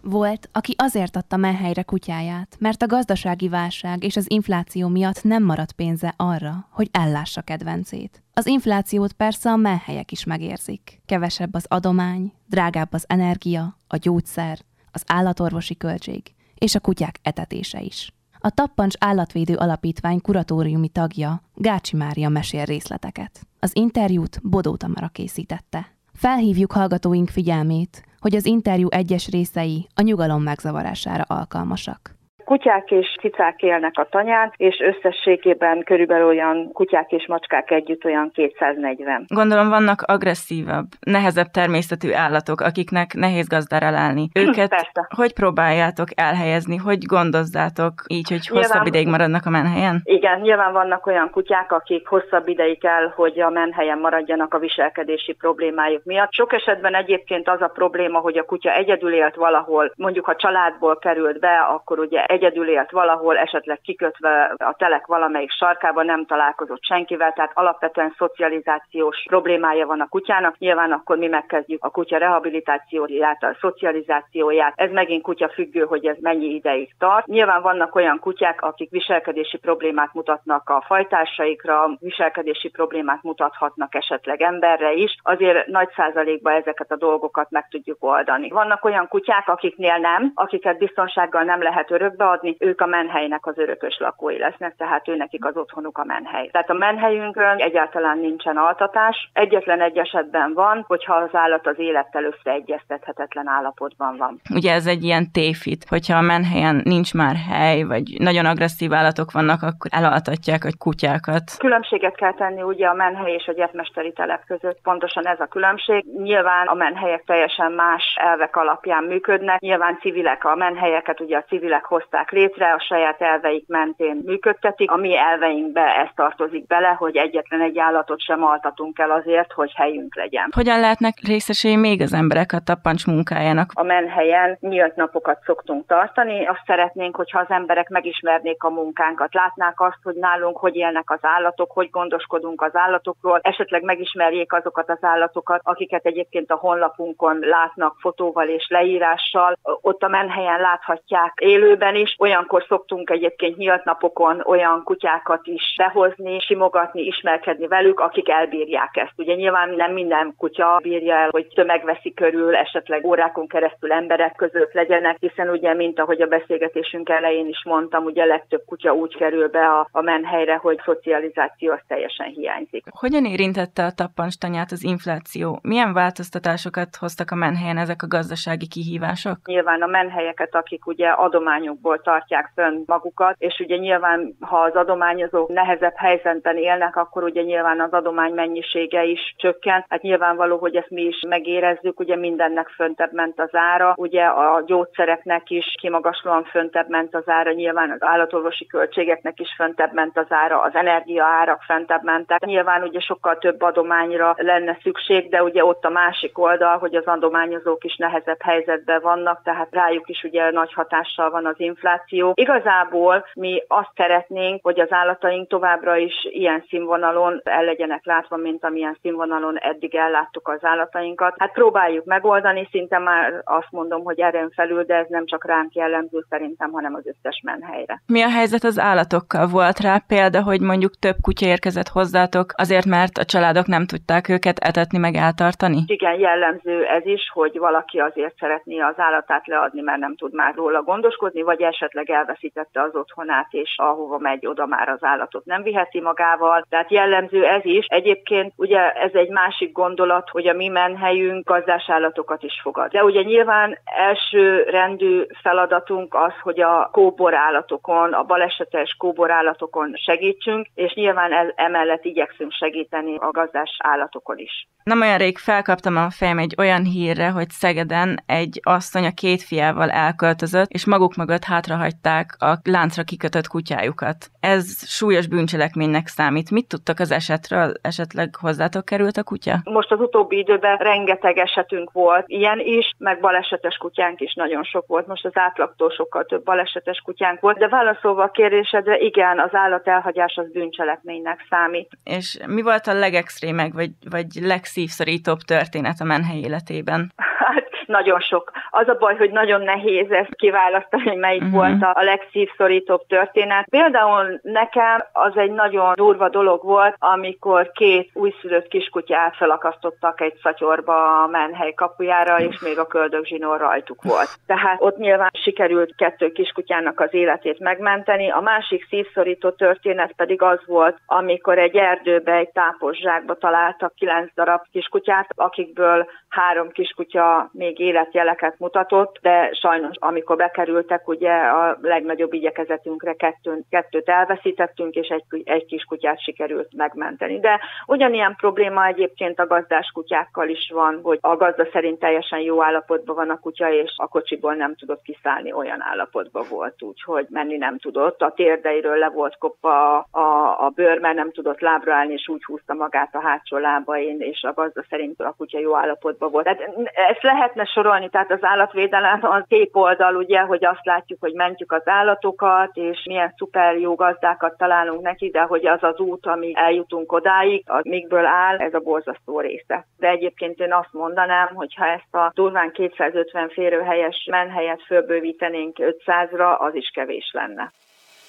Volt, aki azért adta menhelyre kutyáját, mert a gazdasági válság és az infláció miatt nem maradt pénze arra, hogy ellássa kedvencét. Az inflációt persze a menhelyek is megérzik. Kevesebb az adomány, drágább az energia, a gyógyszer, az állatorvosi költség és a kutyák etetése is. A Tappancs Állatvédő Alapítvány kuratóriumi tagja, Gácsi Mária mesél részleteket. Az interjút Bodó Tamara készítette. Felhívjuk hallgatóink figyelmét, hogy az interjú egyes részei a nyugalom megzavarására alkalmasak. Kutyák és cicák élnek a tanyán, és összességében körülbelül olyan kutyák és macskák együtt olyan kétszáznegyven. Gondolom vannak agresszívabb, nehezebb természetű állatok, akiknek nehéz gazdára állni. Őket persze. Hogy próbáljátok elhelyezni, hogy gondozzátok így, hogy hosszabb nyilván, ideig maradnak a menhelyen? Igen, nyilván vannak olyan kutyák, akik hosszabb ideig kell, hogy a menhelyen maradjanak a viselkedési problémájuk miatt. Sok esetben egyébként az a probléma, hogy a kutya egyedül élt valahol, mondjuk ha családból került be, akkor ugye egyedül élt valahol, esetleg kikötve a telek valamelyik sarkába, nem találkozott senkivel, tehát alapvetően szocializációs problémája van a kutyának. Nyilván akkor mi megkezdjük a kutya rehabilitációját, a szocializációját. Ez megint kutya függő, hogy ez mennyi ideig tart. Nyilván vannak olyan kutyák, akik viselkedési problémát mutatnak a fajtársaikra, viselkedési problémát mutathatnak esetleg emberre is. Azért nagy százalékban ezeket a dolgokat meg tudjuk oldani. Vannak olyan kutyák, akiknél nem, akiket biztonsággal nem lehet örökbeadni, ők a menhelynek az örökös lakói lesznek, tehát őnekik az otthonuk a menhely. Tehát a menhelyünkön egyáltalán nincsen altatás. Egyetlen egy esetben van, hogyha az állat az élettel összeegyeztethetetlen állapotban van. Ugye ez egy ilyen tévhit, hogyha a menhelyen nincs már hely, vagy nagyon agresszív állatok vannak, akkor elaltatják a kutyákat. Különbséget kell tenni ugye a menhely és a gyepmesteri telep között. Pontosan ez a különbség. Nyilván a menhelyek teljesen más elvek alapján működnek. Nyilván civilek a menhelyeket, ugye a civilek hozták létre, a saját elveik mentén működtetik. A mi elveinkbe ez tartozik bele, hogy egyetlen egy állatot sem altatunk el azért, hogy helyünk legyen. Hogyan lehetnek részesei még az emberek a Tappancs munkájának? A menhelyen nyílt napokat szoktunk tartani. Azt szeretnénk, hogyha az emberek megismernék a munkánkat, látnák azt, hogy nálunk hogy élnek az állatok, hogy gondoskodunk az állatokról, esetleg megismerjék azokat az állatokat, akiket egyébként a honlapunkon látnak fotóval és leírással. Ott a menhelyen láthatják élőben is. Olyankor szoktunk egyébként nyílt napokon olyan kutyákat is behozni, simogatni, ismerkedni velük, akik elbírják ezt. Ugye nyilván nem minden kutya bírja el, hogy tömeg veszi körül, esetleg órákon keresztül emberek között legyenek, hiszen ugye, mint ahogy a beszélgetésünk elején is mondtam, ugye a legtöbb kutya úgy kerül be a, a menhelyre, hogy szocializáció az teljesen hiányzik. Hogyan érintette a Tappancs tanyát az infláció? Milyen változtatásokat hoztak a menhelyen ezek a gazdasági kihívások? Nyilván a menhelyeket, akik ugye adományokból tartják fönn magukat, és ugye nyilván, ha az adományozók nehezebb helyzetben élnek, akkor ugye nyilván az adomány mennyisége is csökken. Hát nyilvánvaló, hogy ezt mi is megérezzük, ugye mindennek föntebb ment az ára, ugye a gyógyszereknek is kimagaslóan föntebb ment az ára, nyilván az állatorvosi költségeknek is föntebb ment az ára, az energia árak föntebb mentek. Nyilván ugye sokkal több adományra lenne szükség, de ugye ott a másik oldal, hogy az adományozók is nehezebb helyzetben vannak, tehát rájuk is ugye nagy hatással van az infláció. Igazából mi azt szeretnénk, hogy az állataink továbbra is ilyen színvonalon el legyenek látva, mint amilyen színvonalon eddig elláttuk az állatainkat. Hát próbáljuk megoldani, szinte már azt mondom, hogy erőn felül, de ez nem csak ránk jellemző szerintem, hanem az összes menhelyre. Mi a helyzet az állatokkal? Volt rá példa, hogy mondjuk több kutya érkezett hozzátok, azért mert a családok nem tudták őket etetni meg eltartani? Igen, jellemző ez is, hogy valaki azért szeretné az állatát leadni, mert nem tud már róla gondoskodni, vagy esetleg elveszítette az otthonát, és ahova megy, oda már az állatot nem viheti magával. Tehát jellemző ez is. Egyébként ugye ez egy másik gondolat, hogy a mi menhelyünk gazdásállatokat is fogad. De ugye nyilván elsőrendű feladatunk az, hogy a kóborállatokon, a balesetes kóborállatokon segítsünk, és nyilván ez, emellett igyekszünk segíteni a gazdás állatokon is. Nem olyan rég felkaptam a fejem egy olyan hírre, hogy Szegeden egy asszony a két fiával elköltözött, és maguk mögött hátrahagyták a láncra kikötött kutyájukat. Ez súlyos bűncselekménynek számít. Mit tudtak az esetről? Esetleg hozzátok került a kutya? Most az utóbbi időben rengeteg esetünk volt. Ilyen is, meg balesetes kutyánk is nagyon sok volt. Most az átlagtól sokkal több balesetes kutyánk volt, de válaszolva a kérdésedre, igen, az állat elhagyás az bűncselekménynek számít. És mi volt a legextrémebb, vagy, vagy legszívszorítóbb történet a menhely életében? Hát nagyon sok. Az a baj, hogy nagyon nehéz ezt kiválasztani, hogy melyik uh-huh. volt a legszívszorítóbb történet. Például nekem az egy nagyon durva dolog volt, amikor két újszülött kiskutyát felakasztottak egy szatyorba a menhely kapujára, és még a köldögzsinór rajtuk volt. Tehát ott nyilván sikerült kettő kiskutyának az életét megmenteni. A másik szívszorító történet pedig az volt, amikor egy erdőbe, egy tápos zsákba találtak kilenc darab kiskutyát, akikből három kiskutya még életjeleket mutatott, de sajnos amikor bekerültek, ugye a legnagyobb igyekezetünkre kettőn, kettőt elveszítettünk, és egy, egy kiskutyát sikerült megmenteni. De ugyanilyen probléma egyébként a gazdás kutyákkal is van, hogy a gazda szerint teljesen jó állapotban van a kutya, és a kocsiból nem tudott kiszállni, olyan állapotban volt, úgyhogy menni nem tudott. A térdeiről le volt kopva a, a, a bőr, mert nem tudott lábra állni, és úgy húzta magát a hátsó lábain, és a gazda szerint a kutya jó állapotban volt. Tehát ezt lehetne lehetne sorolni, tehát az állatvédelem a szép oldal, ugye, hogy azt látjuk, hogy mentjük az állatokat, és milyen szuper jó gazdákat találunk neki, de hogy az az út, amíg eljutunk odáig, az mikből áll, ez a borzasztó része. De egyébként én azt mondanám, hogy ha ezt a durván kétszázötven férőhelyes menhelyet fölbővítenénk ötszázra, az is kevés lenne.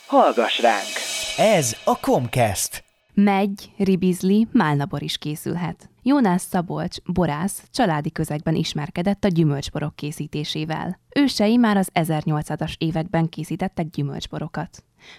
Hallgass ránk! Ez a Kommcast! Megy, ribizli, málnabor is készülhet. Jónás Szabolcs, borász, családi közegben ismerkedett a gyümölcsborok készítésével. Ősei már az ezernyolcszázas években készítettek gyümölcsborokat.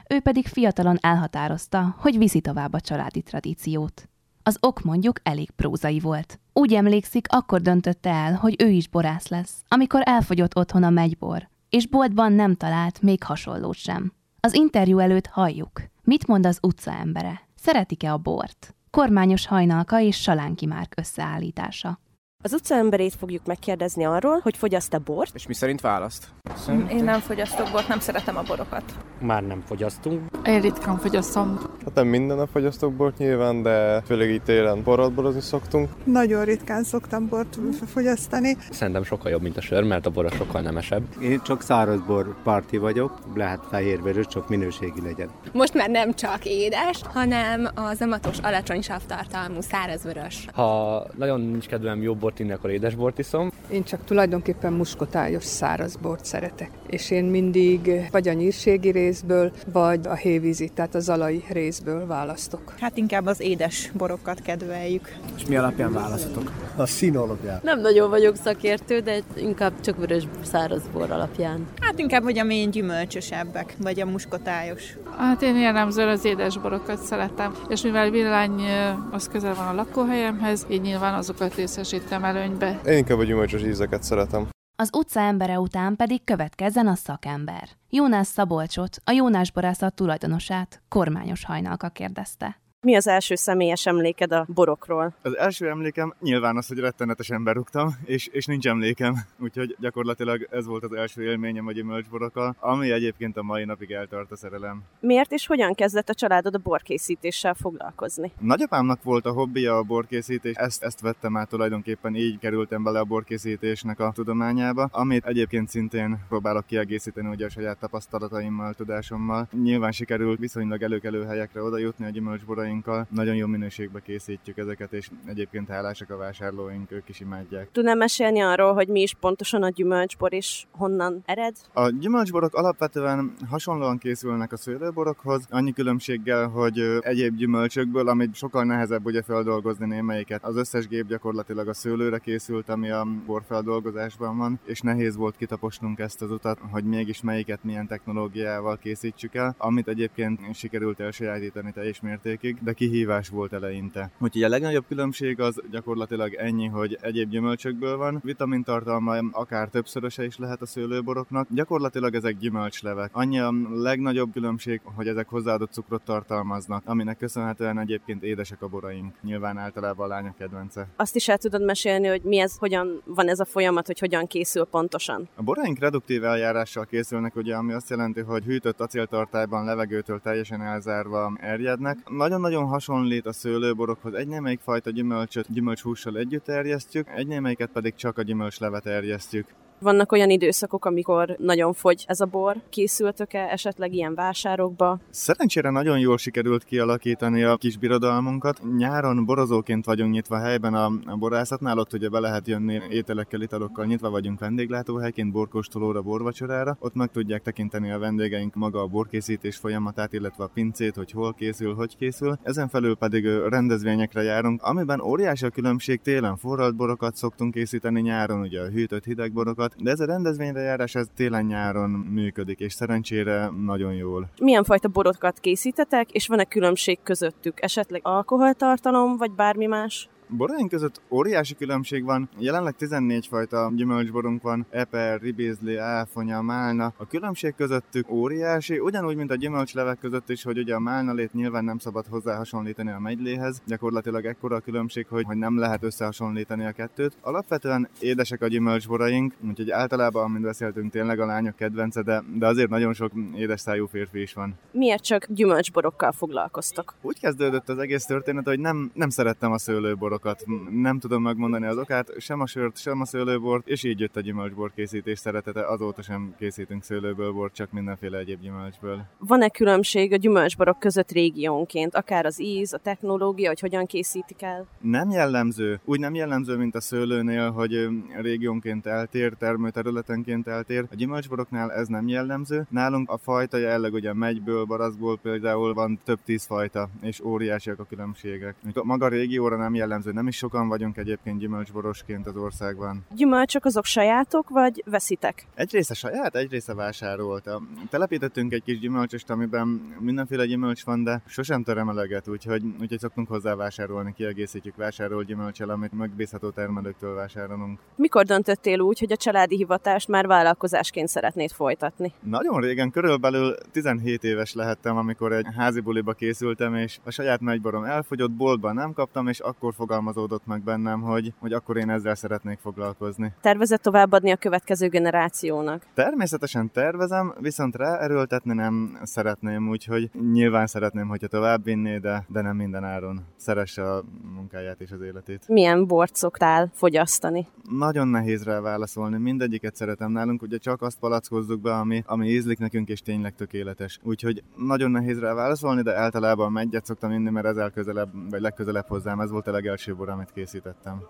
Ő pedig fiatalon elhatározta, hogy viszi tovább a családi tradíciót. Az ok mondjuk elég prózai volt. Úgy emlékszik, akkor döntötte el, hogy ő is borász lesz, amikor elfogyott otthon a megybor, és boltban nem talált még hasonlót sem. Az interjú előtt halljuk, mit mond az utca embere. Szeretik-e a bort? Kormányos Hajnalka és Salánki Márk összeállítása. Az utcaemberét fogjuk megkérdezni arról, hogy fogyaszt-e bort. És mi szerint választ? Szerint... Én nem fogyasztok bort, nem szeretem a borokat. Már nem fogyasztunk. Én ritkán fogyasztom. Hát nem minden nap fogyasztok bort nyilván, de főleg így télen borral borozni szoktunk. Nagyon ritkán szoktam bort fogyasztani. Szerintem sokkal jobb, mint a sör, mert a bor sokkal nemesebb. Én csak szárazbor párti vagyok, lehet fehérvörös, csak minőségi legyen. Most már nem csak édes, hanem az amatos, alacsony savtartalmú szárazvörös. Ha nagyon nincs kedvem jó bort inni, akkor édesbort iszom. Én csak tulajdonképpen muskotályos szárazbort szeretek. És én mindig vagy a nyírségi részből, vagy a hévízi, tehát a zalai részből választok. Hát inkább az édes borokat kedveljük. És mi alapján választok? A szín alapján. Nem nagyon vagyok szakértő, de inkább csak vörös szárazbor alapján. Hát inkább, hogy a mély gyümölcsösebbek, vagy a muskotályos. Hát én jellemzően az édes borokat szeretem, és mivel villány az közel van a lakóhelyemhez, így nyilván azokat részesítem előnybe. Én inkább a gyümölcsös ízeket szeretem. Az utca embere után pedig következzen a szakember. Jónás Szabolcsot, a Jónás borászat tulajdonosát, Kormányos Hajnalka kérdezte. Mi az első személyes emléked a borokról? Az első emlékem nyilván az, hogy rettenetesen berúgtam, és, és nincs emlékem. Úgyhogy gyakorlatilag ez volt az első élményem a gyümölcsborokkal, ami egyébként a mai napig eltart a szerelem. Miért és hogyan kezdett a családod a borkészítéssel foglalkozni? Nagyapámnak volt a hobbija a borkészítés, ezt, ezt vettem át tulajdonképpen, így kerültem bele a borkészítésnek a tudományába, amit egyébként szintén próbálok kiegészíteni ugye a saját tapasztalataimmal, tudásommal. Nyilván sikerült viszonylag előkelő helyekre oda jutni a gyümölcsboraink. Nagyon jó minőségben készítjük ezeket, és egyébként hálásak a vásárlóink, ők is imádják. Tudnám mesélni arról, hogy mi is pontosan a gyümölcsbor, és honnan ered? A gyümölcsborok alapvetően hasonlóan készülnek a szőlőborokhoz, annyi különbséggel, hogy egyéb gyümölcsökből, amit sokkal nehezebb ugye feldolgozni némelyiket. Az összes gép gyakorlatilag a szőlőre készült, ami a borfeldolgozásban van, és nehéz volt kitaposnunk ezt az utat, hogy mégis melyiket milyen technológiával készítsük el, amit egyébként sikerült elsajátítani teljes mértékig, de kihívás volt eleinte. Úgyhogy a legnagyobb különbség az gyakorlatilag ennyi, hogy egyéb gyümölcsökből van, vitamintartalma akár többszöröse is lehet a szőlőboroknak, gyakorlatilag ezek gyümölcslevek. Annyi a legnagyobb különbség, hogy ezek hozzáadott cukrot tartalmaznak, aminek köszönhetően egyébként édesek a boraink. Nyilván általában a lányok kedvence. Azt is el tudod mesélni, hogy mi ez, hogyan van ez a folyamat, hogy hogyan készül pontosan? A boraink reduktív eljárással készülnek, ugye, ami azt jelenti, hogy hűtött acéltartályban levegőtől teljesen elzárva erjednek. Nagyon Nagyon hasonlít a szőlőborokhoz, egy némelyik fajta gyümölcsöt gyümölcshússal együtt erjesztjük, egy némelyiket pedig csak a gyümölcslevet erjesztjük. Vannak olyan időszakok, amikor nagyon fogy ez a bor. Készültök-e esetleg ilyen vásárokba? Szerencsére nagyon jól sikerült kialakítani a kis birodalmunkat. Nyáron borozóként vagyunk nyitva helyben a borászatnál, ott ugye be lehet jönni ételekkel, italokkal, nyitva vagyunk vendéglátóhelyként, borkóstolóra, borvacsorára. Ott meg tudják tekinteni a vendégeink maga a borkészítés folyamatát, illetve a pincét, hogy hol készül, hogy készül. Ezen felül pedig rendezvényekre járunk, amiben óriási a különbség, télen forralt borokat szoktunk készíteni, nyáron ugye a hűtött hideg borokat. De ez a rendezvényre járás, ez télen-nyáron működik, és szerencsére nagyon jól. Milyen fajta borokat készítetek, és van-e különbség közöttük? Esetleg alkoholtartalom, vagy bármi más? Boraink között óriási különbség van, jelenleg tizennégy fajta gyümölcsborunk van, eper, ribizli, áfonya, málna. A különbség közöttük óriási, ugyanúgy, mint a gyümölcslevek között is, hogy ugye a málnalét nyilván nem szabad hozzá hasonlítani a megyléhez, gyakorlatilag ekkora a különbség, hogy, hogy nem lehet összehasonlítani a kettőt. Alapvetően édesek a gyümölcsboraink, úgyhogy általában, amint beszéltünk, tényleg a lányok kedvence, de, de azért nagyon sok édes szájú férfi is van. Miért csak gyümölcsborokkal foglalkoztak? Úgy kezdődött az egész történet, hogy nem, nem szerettem a szőlőborot. dolgokat. Nem tudom megmondani az okát, sem a sört, sem a szőlőbort, és így jött a gyümölcsbor készítés szeretete. Azóta sem készítünk szőlőből bort, csak mindenféle egyéb gyümölcsből. Van-e különbség a gyümölcsborok között régiónként? Akár az íz, a technológia, hogy hogyan készítik el? Nem jellemző. Úgy nem jellemző, mint a szőlőnél, hogy régiónként eltér, termőterületenként eltér. A gyümölcsboroknál ez nem jellemző. Nálunk a fajta jelleg ugye megyből, baraszból például van több tíz fajta, és óriásiak a különbségek. Maga a régióra nem jellemző, nem is sokan vagyunk egyébként gyümölcsborosként az országban. Gyümölcsök azok sajátok, vagy veszitek? Egy része saját, egy része vásárolta. Telepítettünk egy kis gyümölcsöst, amiben mindenféle gyümölcs van, de sosem terem eleget, úgyhogy, úgyhogy szoktunk hozzá vásárolni, kiegészítjük vásárolt gyümölcsel, amit megbízható termelőktől vásárolunk. Mikor döntöttél úgy, hogy a családi hivatást már vállalkozásként szeretnéd folytatni? Nagyon régen, körülbelül tizenhét éves lehettem, amikor egy házi buliba készültem, és a saját nagyborom elfogyott, boltban nem kaptam, és akkor fogalmazódott meg bennem, hogy, hogy akkor én ezzel szeretnék foglalkozni. Tervezed továbbadni a következő generációnak? Természetesen tervezem, viszont ráerőltetni nem szeretném, úgyhogy nyilván szeretném, hogyha továbbvinné, de, de nem minden áron. Szeresse a munkáját és az életét. Milyen bort szoktál fogyasztani? Nagyon nehéz rá válaszolni, mindegyiket szeretem nálunk, ugye csak azt palackozzuk be, ami, ami ízlik nekünk, és tényleg tökéletes. Úgyhogy nagyon nehéz rá válaszolni, de általában meggyet szoktam inni, mert ezzel közelebb, vagy legközelebb hozzám, ez volt a legelső bor, amit készítettem.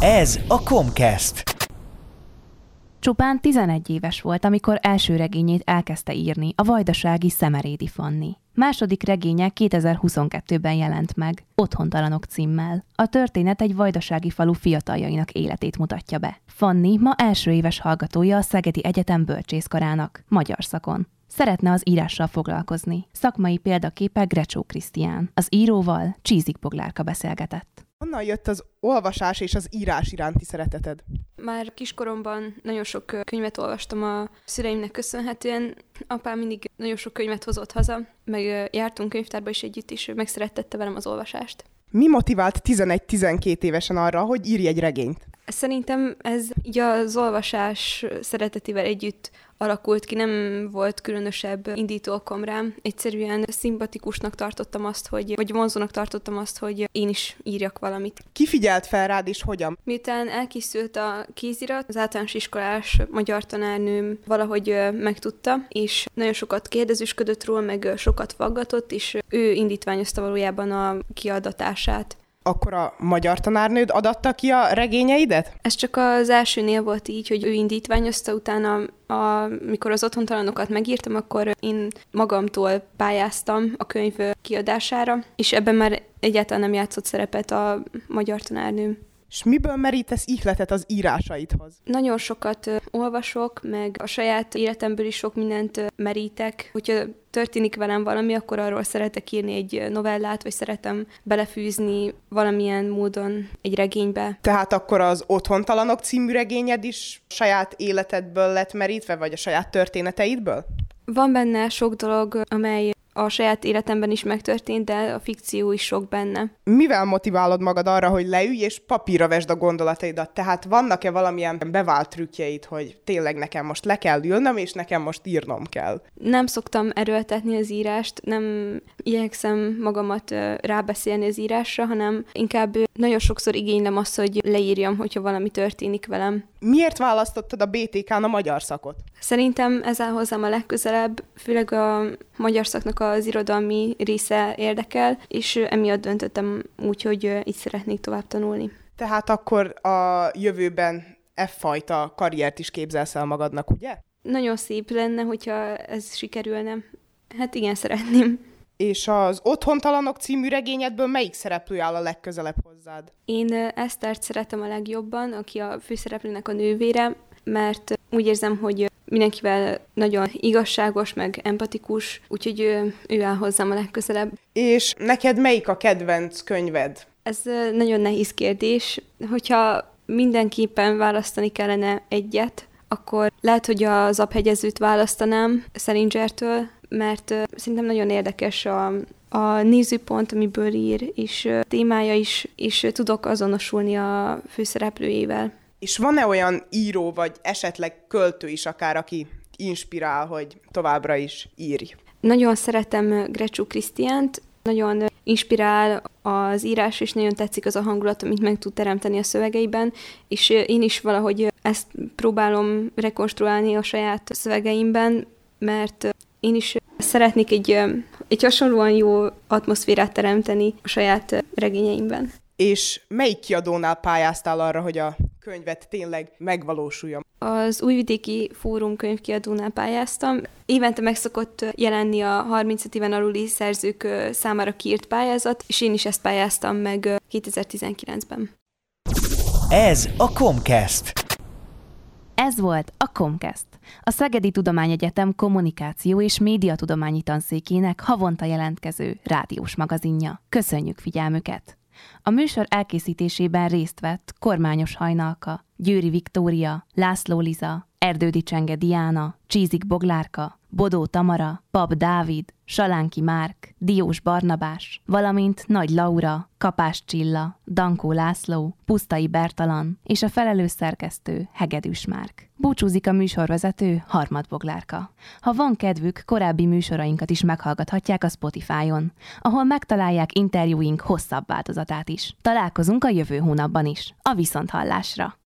Ez a Kommcast. Csupán tizenegy éves volt, amikor első regényét elkezdte írni, a vajdasági Szemerédi Fanni. Második regénye kétezer-huszonkettőben jelent meg, Otthontalanok címmel. A történet egy vajdasági falu fiataljainak életét mutatja be. Fanni ma első éves hallgatója a Szegedi Egyetem bölcsészkarának, magyar szakon. Szeretne az írással foglalkozni. Szakmai példaképe Grecsó Krisztián. Az íróval Csízik Boglárka beszélgetett. Honnan jött az olvasás és az írás iránti szereteted? Már kiskoromban nagyon sok könyvet olvastam a szüleimnek köszönhetően. Apám mindig nagyon sok könyvet hozott haza, meg jártunk könyvtárba is együtt, és megszerettette velem az olvasást. Mi motivált tizenegy-tizenkét évesen arra, hogy írj egy regényt? Szerintem ez így az olvasás szeretetével együtt alakult ki, nem volt különösebb indító okom rám. Egyszerűen szimpatikusnak tartottam azt, hogy, vagy vonzónak tartottam azt, hogy én is írjak valamit. Ki figyelt fel rád, és hogyan? Miután elkészült a kézirat, az általános iskolás magyar tanárnőm valahogy megtudta, és nagyon sokat kérdezősködött róla, meg sokat faggatott, és ő indítványozta valójában a kiadatását. Akkor a magyar tanárnőd adatta ki a regényeidet? Ez csak az elsőnél volt így, hogy ő indítványozta, utána a, mikor az Otthontalanokat megírtam, akkor én magamtól pályáztam a könyv kiadására, és ebben már egyáltalán nem játszott szerepet a magyar tanárnőm. És miből merítesz ihletet az írásaidhoz? Nagyon sokat olvasok, meg a saját életemből is sok mindent merítek. Hogyha történik velem valami, akkor arról szeretek írni egy novellát, vagy szeretem belefűzni valamilyen módon egy regénybe. Tehát akkor az Otthontalanok című regényed is saját életedből lett merítve, vagy a saját történeteidből? Van benne sok dolog, amely a saját életemben is megtörtént, de a fikció is sok benne. Mivel motiválod magad arra, hogy leülj és papírra vesd a gondolataidat? Tehát vannak-e valamilyen bevált trükkjeid, hogy tényleg nekem most le kell ülnöm, és nekem most írnom kell? Nem szoktam erőltetni az írást, nem igyekszem magamat rábeszélni az írásra, hanem inkább nagyon sokszor igénylem azt, hogy leírjam, hogyha valami történik velem. Miért választottad a bé té ká-n a magyar szakot? Szerintem ez áll hozzám a legközelebb, főleg a magyar szaknak az irodalmi része érdekel, és emiatt döntöttem úgy, hogy így szeretnék tovább tanulni. Tehát akkor a jövőben e fajta karriert is képzelsz el magadnak, ugye? Nagyon szép lenne, hogyha ez sikerülne. Hát igen, szeretném. És az Otthontalanok című regényedből melyik szereplő áll a legközelebb hozzád? Én Esztert szeretem a legjobban, aki a főszereplőnek a nővére, mert úgy érzem, hogy mindenkivel nagyon igazságos, meg empatikus, úgyhogy ő, ő áll hozzám a legközelebb. És neked melyik a kedvenc könyved? Ez nagyon nehéz kérdés. Hogyha mindenképpen választani kellene egyet, akkor lehet, hogy az Abhegyezőt választanám Szeringertől, mert szerintem nagyon érdekes a, a nézőpont, amiből ír, és témája is, és tudok azonosulni a főszereplőjével. És van-e olyan író, vagy esetleg költő is akár, aki inspirál, hogy továbbra is írj? Nagyon szeretem Grecsó Krisztiánt, nagyon inspirál az írás, és nagyon tetszik az a hangulat, amit meg tud teremteni a szövegeiben, és én is valahogy ezt próbálom rekonstruálni a saját szövegeimben, mert én is szeretnék egy, egy hasonlóan jó atmoszférát teremteni a saját regényeimben. És melyik kiadónál pályáztál arra, hogy a könyvet tényleg megvalósuljon? Az Újvidéki Fórum könyvkiadónál pályáztam. Évente meg szokott jelenni a harminc éven aluli szerzők számára kiírt pályázat, és én is ezt pályáztam meg kétezer-tizenkilencben. Ez a Kommcast. Ez volt a Kommcast, a Szegedi Tudományegyetem Kommunikáció- és Médiatudományi Tanszékének havonta jelentkező rádiós magazinja. Köszönjük figyelmüket! A műsor elkészítésében részt vett Kormányos Hajnalka, Győri Viktória, László Liza, Erdődi Csenge Diána, Csízik Boglárka, Bodó Tamara, Papp Dávid, Salánki Márk, Diós Barnabás, valamint Nagy Laura, Kapás Csilla, Dankó László, Pusztai Bertalan és a felelős szerkesztő Hegedűs Márk. Búcsúzik a műsorvezető Harmat Boglárka. Ha van kedvük, korábbi műsorainkat is meghallgathatják a Spotify-on, ahol megtalálják interjúink hosszabb változatát is. Találkozunk a jövő hónapban is, a viszonthallásra!